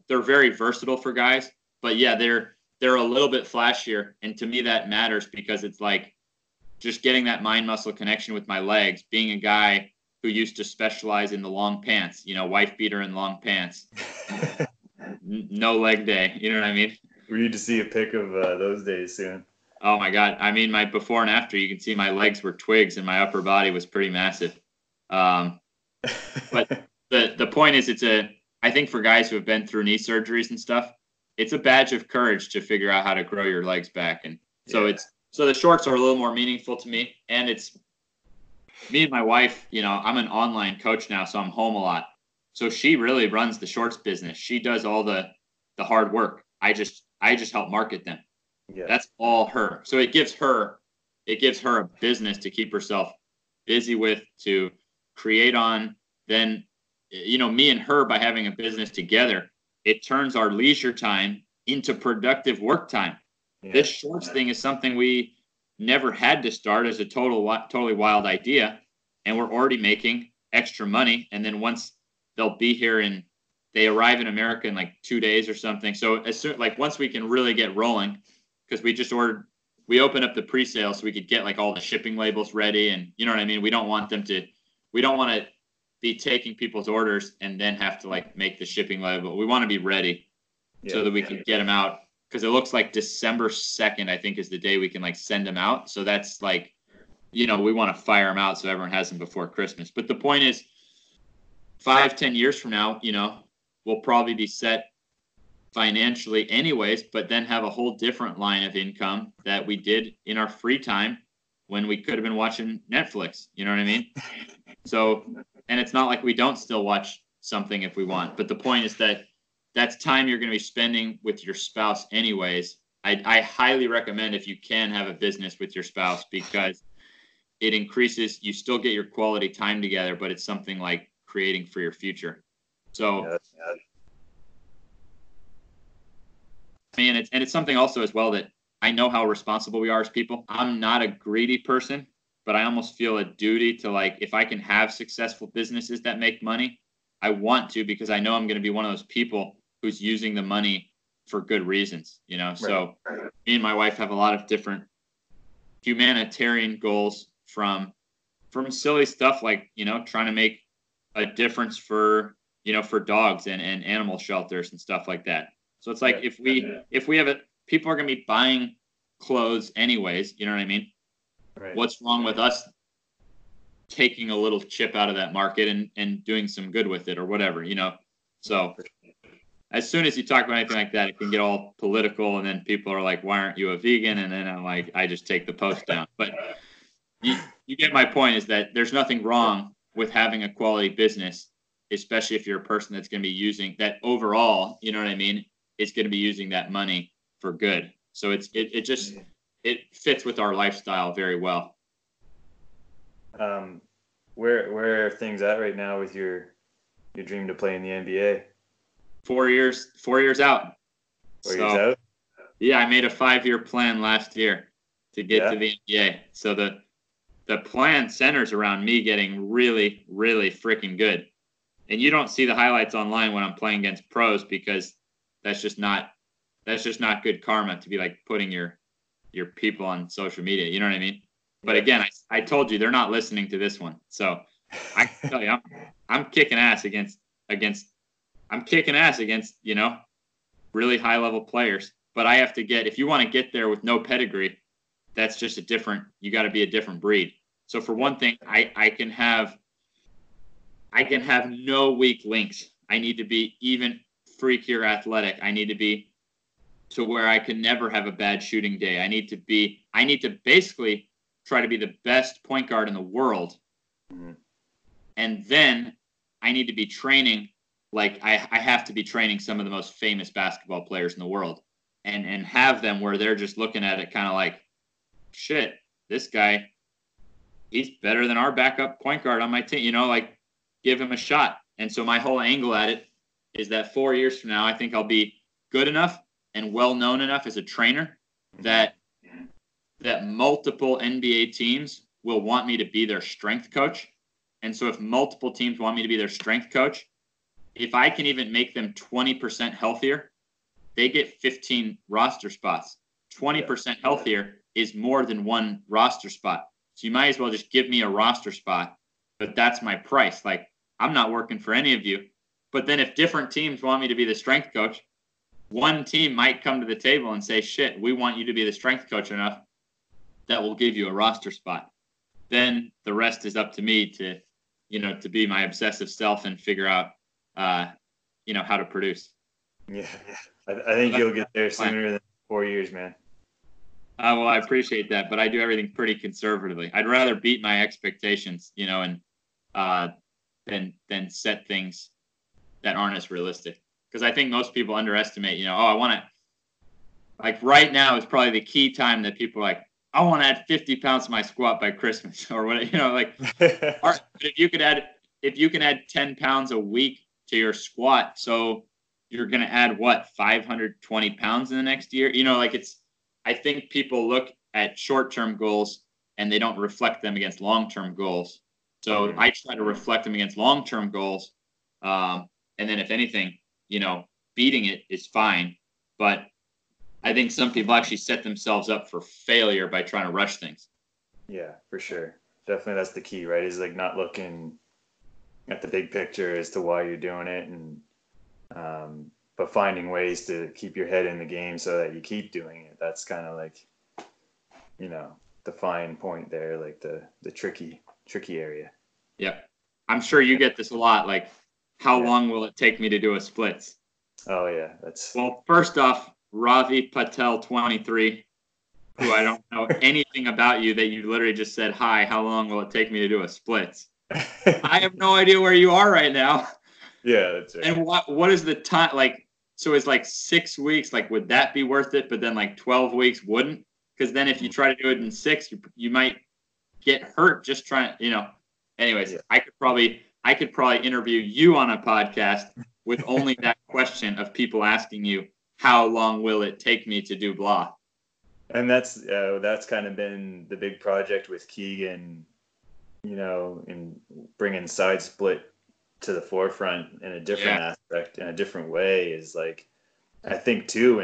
they're very versatile for guys, but yeah, they're a little bit flashier. And to me that matters because it's like just getting that mind muscle connection with my legs, being a guy who used to specialize in the long pants, you know, wife beater and long pants, no leg day. You know what I mean? We need to see a pic of those days soon. Oh my God. I mean, my before and after, you can see my legs were twigs and my upper body was pretty massive. But the point is I think for guys who have been through knee surgeries and stuff, it's a badge of courage to figure out how to grow your legs back. And so so the shorts are a little more meaningful to me. And it's me and my wife, you know, I'm an online coach now, so I'm home a lot. So she really runs the shorts business. She does all the hard work. I just help market them. Yeah. That's all her. So it gives her a business to keep herself busy with, to create on. Then, you know, me and her, by having a business together, it turns our leisure time into productive work time. Yeah. This shorts thing is something we never had to start as a totally wild idea. And we're already making extra money. And then once they'll be here and they arrive in America in like 2 days or something. So as soon, like once we can really get rolling, because we just opened up the pre-sale so we could get like all the shipping labels ready. And you know what I mean? We don't want to be taking people's orders and then have to like make the shipping label. We want to be ready so that we can get them out. Cause it looks like December 2nd, I think, is the day we can like send them out. So that's like, you know, we want to fire them out so everyone has them before Christmas. But the point is 5-10 years from now, you know, we'll probably be set financially anyways, but then have a whole different line of income that we did in our free time when we could have been watching Netflix. You know what I mean? So, and it's not like we don't still watch something if we want, but the point is that that's time you're going to be spending with your spouse anyways. I highly recommend if you can have a business with your spouse, because it increases, you still get your quality time together, but it's something like creating for your future. So, man, it's something also as well that I know how responsible we are as people. I'm not a greedy person, but I almost feel a duty to like, if I can have successful businesses that make money, I want to, because I know I'm going to be one of those people who's using the money for good reasons, you know? Right. So me and my wife have a lot of different humanitarian goals, from silly stuff like, you know, trying to make a difference for, you know, for dogs and animal shelters and stuff like that. So it's like, if we have it, people are going to be buying clothes anyways. You know what I mean? Right. What's wrong with us taking a little chip out of that market and doing some good with it or whatever, you know? So as soon as you talk about anything like that, it can get all political. And then people are like, why aren't you a vegan? And then I'm like, I just take the post down. But you get my point, is that there's nothing wrong with having a quality business, especially if you're a person that's going to be using that overall, you know what I mean? It's going to be using that money for good. So it fits with our lifestyle very well. Where are things at right now with your dream to play in the NBA? 4 years out. 4 years out? Yeah. I made a 5-year plan last year to get to the NBA. So the plan centers around me getting really, really freaking good. And you don't see the highlights online when I'm playing against pros, because that's just not good karma to be like putting your people on social media. You know what I mean? But again, I told you they're not listening to this one. So I can tell you, I'm kicking ass against, you know, really high level players. But I have to get, if you want to get there with no pedigree, that's just you got to be a different breed. So for one thing, I can have no weak links. I need to be even freakier athletic. I need to be to where I can never have a bad shooting day. I need to basically try to be the best point guard in the world. Mm-hmm. And then I need to be training. Like I have to be training some of the most famous basketball players in the world and have them where they're just looking at it kind of like, shit, this guy, he's better than our backup point guard on my team, you know, like give him a shot. And so my whole angle at it is that 4 years from now, I think I'll be good enough and well-known enough as a trainer that multiple NBA teams will want me to be their strength coach. And so if multiple teams want me to be their strength coach, if I can even make them 20% healthier, they get 15 roster spots. 20% healthier is more than one roster spot. So you might as well just give me a roster spot, but that's my price. Like, I'm not working for any of you. But then if different teams want me to be the strength coach, one team might come to the table and say, shit, we want you to be the strength coach enough that will give you a roster spot. Then the rest is up to me to, you know, to be my obsessive self and figure out, you know, how to produce. Yeah. I think you'll get there sooner than 4 years, man. Well, I appreciate that, but I do everything pretty conservatively. I'd rather beat my expectations, you know, and than set things that aren't as realistic. Because I think most people underestimate, you know, oh, I want to, like right now is probably the key time that people are like, I want to add 50 pounds to my squat by Christmas or whatever, you know, like, all right, but if you can add 10 pounds a week to your squat, so you're going to add what, 520 pounds in the next year? You know, like it's, I think people look at short-term goals and they don't reflect them against long-term goals. So I try to reflect them against long-term goals. And then if anything, you know, beating it is fine. But I think some people actually set themselves up for failure by trying to rush things. Yeah, for sure. Definitely that's the key, right? Is like not looking at the big picture as to why you're doing it, and but finding ways to keep your head in the game so that you keep doing it. That's kind of like, you know, the fine point there, like the tricky area. Yeah. I'm sure you get this a lot. Like, how long will it take me to do a splits? Oh yeah. Well, first off, Ravi Patel 23, who I don't know anything about you, that you literally just said, hi, how long will it take me to do a splits? I have no idea where you are right now. Yeah, that's right. And what is the time? Like, so it's like 6 weeks, like, would that be worth it? But then like 12 weeks wouldn't, because then if you try to do it in 6, you might get hurt just trying, you know. Anyways, yeah. I could probably interview you on a podcast with only that question of people asking you, how long will it take me to do blah? And that's kind of been the big project with Keegan, you know, in bringing side split to the forefront in a different aspect, in a different way, is like, I think too,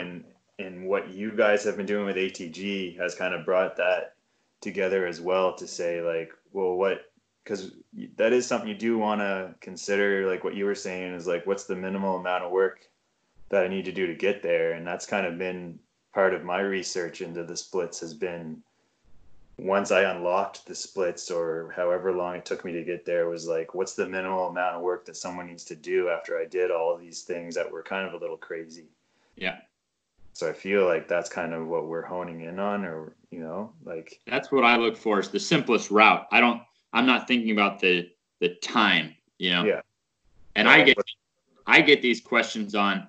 and what you guys have been doing with ATG has kind of brought that together as well, to say like, well, because that is something you do want to consider, like what you were saying is like, what's the minimal amount of work that I need to do to get there? And that's kind of been part of my research into the splits, has been once I unlocked the splits, or however long it took me to get there, was like, what's the minimal amount of work that someone needs to do after I did all of these things that were kind of a little crazy? Yeah. So I feel like that's kind of what we're honing in on, or, you know, like. That's what I look for, is the simplest route. I'm not thinking about the time, you know? Yeah. And I get these questions on,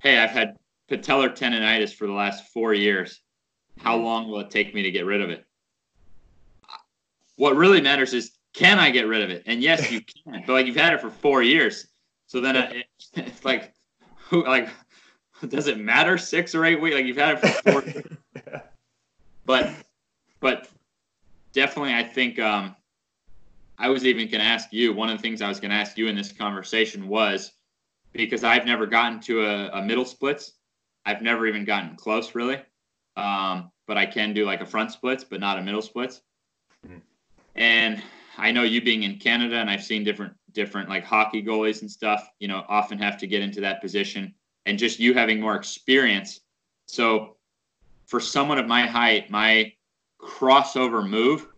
hey, I've had patellar tendonitis for the last 4 years. How long will it take me to get rid of it? What really matters is, can I get rid of it? And yes, you can. But like, you've had it for 4 years, so then it's like, who? Like, does it matter 6 or 8 weeks? Like, you've had it for 4 years. Yeah. But definitely, I think I was even going to ask you. One of the things I was going to ask you in this conversation was, because I've never gotten to a middle splits. I've never even gotten close, really. But I can do like a front splits, but not a middle splits. Mm-hmm. And I know you being in Canada, and I've seen different like hockey goalies and stuff, you know, often have to get into that position, and just you having more experience. So for someone of my height, my crossover move,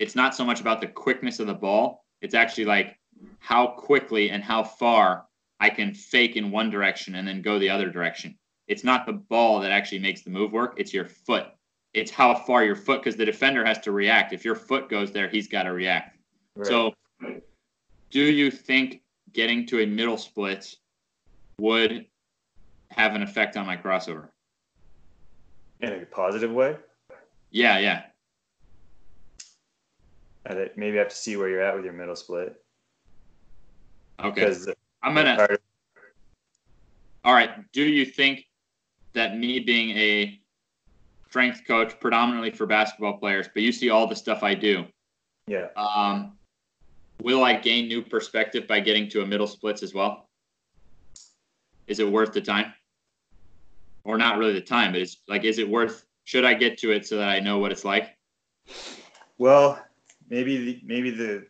it's not so much about the quickness of the ball. It's actually like how quickly and how far I can fake in one direction and then go the other direction. It's not the ball that actually makes the move work. It's your foot. It's how far your foot, because the defender has to react. If your foot goes there, he's got to react. Right. So do you think getting to a middle split would have an effect on my crossover. In a positive way? Yeah, yeah. I maybe I have to see where you're at with your middle split. Okay. Because I'm going to... All right. Do you think that me being a strength coach predominantly for basketball players, but you see all the stuff I do. Yeah. Will I gain new perspective by getting to a middle splits as well? Is it worth the time? Or not really the time, but it's like, is it worth, should I get to it so that I know what it's like? Well, maybe the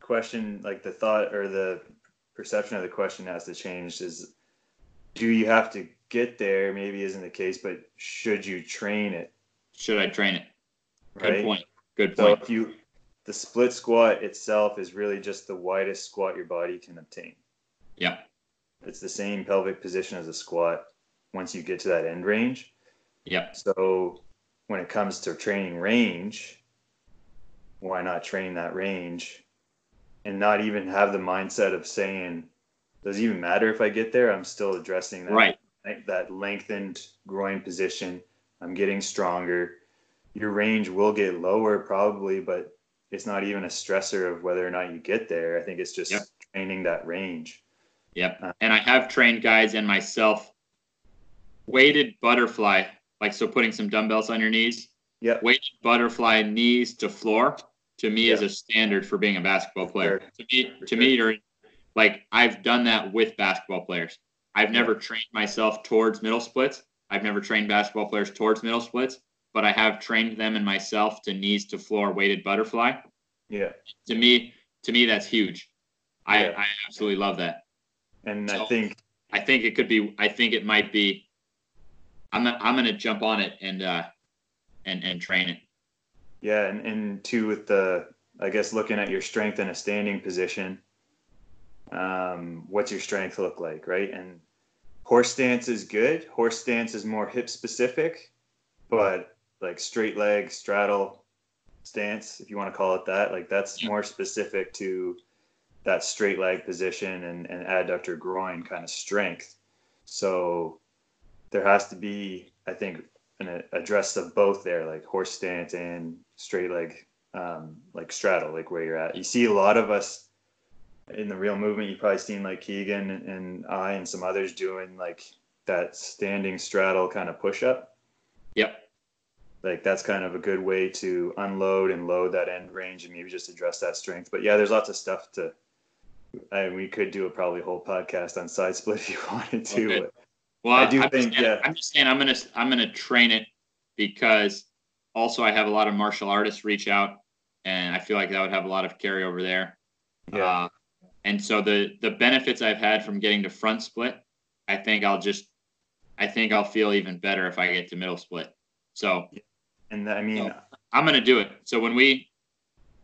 question, like the thought or the perception of the question has to change is, do you have to get there? Maybe isn't the case, but should you train it? Should I train it? Right? Good point. Good point. So the split squat itself is really just the widest squat your body can obtain. Yeah. It's the same pelvic position as a squat once you get to that end range. Yeah. So when it comes to training range, why not train that range and not even have the mindset of saying, does it even matter if I get there? I'm still addressing that, right, that lengthened groin position. I'm getting stronger. Your range will get lower probably, but it's not even a stressor of whether or not you get there. I think it's just training that range. Yep. And I have trained guys and myself weighted butterfly, like so putting some dumbbells on your knees. Yep. Weighted butterfly knees to floor to me is a standard for being a basketball player. Sure. To me, you're like I've done that with basketball players. I've never trained myself towards middle splits. I've never trained basketball players towards middle splits, but I have trained them and myself to knees to floor weighted butterfly. Yeah. To me, that's huge. Yeah. I absolutely love that. And so I think it could be, I think it might be, I'm going to jump on it and train it. Yeah. And too, with the, I guess, looking at your strength in a standing position, what's your strength look like, right? And horse stance is good. Horse stance is more hip specific, but like straight leg straddle stance, if you want to call it that, like that's more specific to that straight leg position and adductor groin kind of strength. So there has to be, I think, an address of both there, like horse stance and straight leg, like straddle, like where you're at. You see a lot of us in the real movement. You've probably seen like Keegan and I and some others doing like that standing straddle kind of push up. Yep. Like that's kind of a good way to unload and load that end range and maybe just address that strength. But yeah, there's lots of stuff to, and we could do a probably whole podcast on side split if you wanted to. Okay. Well, I'm just saying I'm gonna train it because also I have a lot of martial artists reach out, and I feel like that would have a lot of carryover there. Yeah. And so the benefits I've had from getting to front split, I think I'll feel even better if I get to middle split. So, and I mean, so I'm gonna do it. So when we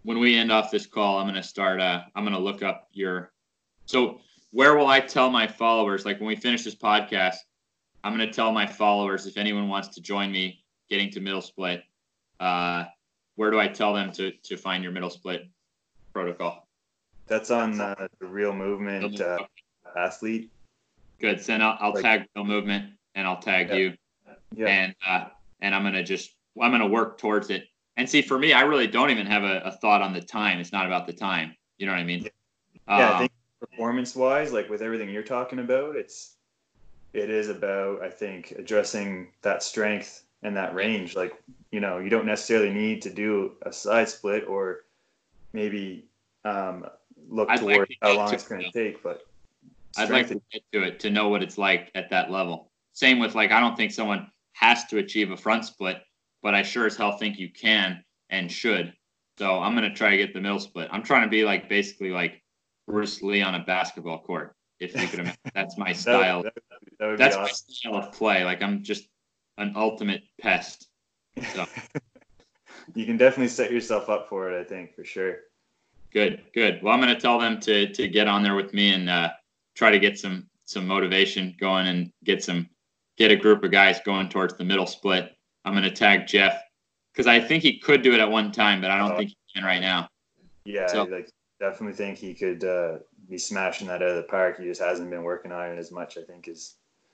end off this call, I'm gonna start. I'm gonna look up your. So where will I tell my followers? Like when we finish this podcast, I'm gonna tell my followers if anyone wants to join me getting to middle split. Where do I tell them to find your middle split protocol? That's on the Real Movement athlete. Good. So I'll tag Real Movement and I'll tag you. Yeah. And I'm gonna work towards it. And see, for me, I really don't even have a thought on the time. It's not about the time. You know what I mean? Yeah. I think performance-wise, like with everything you're talking about, it is about, I think, addressing that strength and that range. Like, you know, you don't necessarily need to do a side split or maybe look towards how long it's going to take, but I'd like to get to it to know what it's like at that level. Same with like, I don't think someone has to achieve a front split, but I sure as hell think you can and should. So I'm going to try to get the middle split. I'm trying to be like basically like Bruce Lee on a basketball court. If you could imagine, that's my style. That would that's awesome. My style of play. Like I'm just an ultimate pest. So. You can definitely set yourself up for it. I think for sure. Good. Well, I'm going to tell them to get on there with me and try to get some motivation going and get a group of guys going towards the middle split. I'm going to tag Jeff because I think he could do it at one time, but I don't think he can right now. Yeah, so, like definitely think he could be smashing that out of the park. He just hasn't been working on it as much, I think.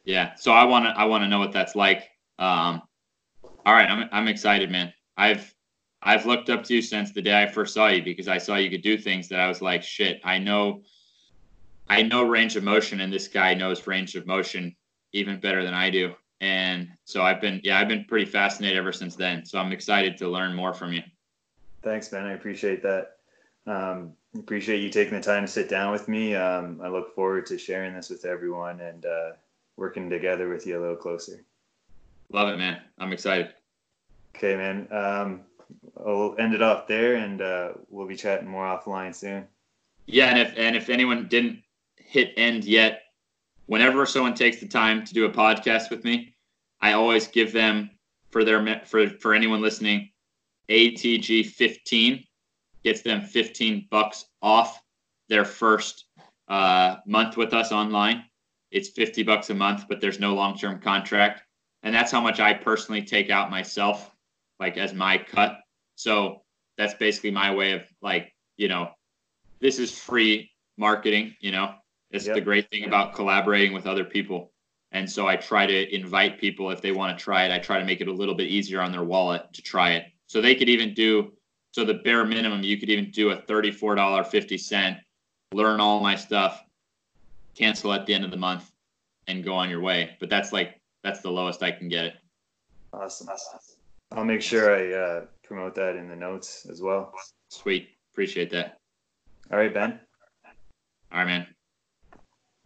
Yeah, so I want to know what that's like. All right, I'm excited, man. I've looked up to you since the day I first saw you, because I saw you could do things that I was like, shit, I know range of motion, and this guy knows range of motion even better than I do. And so I've been pretty fascinated ever since then. So I'm excited to learn more from you. Thanks, Ben. I appreciate that. Appreciate you taking the time to sit down with me. I look forward to sharing this with everyone and working together with you a little closer. Love it, man. I'm excited. Okay, man. I'll end it off there, and we'll be chatting more offline soon. Yeah, and if anyone didn't hit end yet, whenever someone takes the time to do a podcast with me, I always give them, for anyone listening, ATG 15 gets them $15 off their first month with us online. It's $50 a month, but there's no long-term contract. And that's how much I personally take out myself, like as my cut. So that's basically my way of like, you know, this is free marketing, you know. It's the great thing about collaborating with other people. And so I try to invite people, if they want to try it, I try to make it a little bit easier on their wallet to try it. So they could even do, so the bare minimum, you could even do a $34.50, learn all my stuff, cancel at the end of the month, and go on your way. But that's the lowest I can get it. Awesome. I'll make sure I promote that in the notes as well. Sweet. Appreciate that. All right, Ben. All right, man.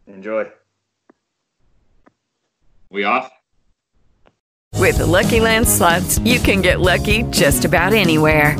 Enjoy. We off? With the Lucky Land Slots, you can get lucky just about anywhere.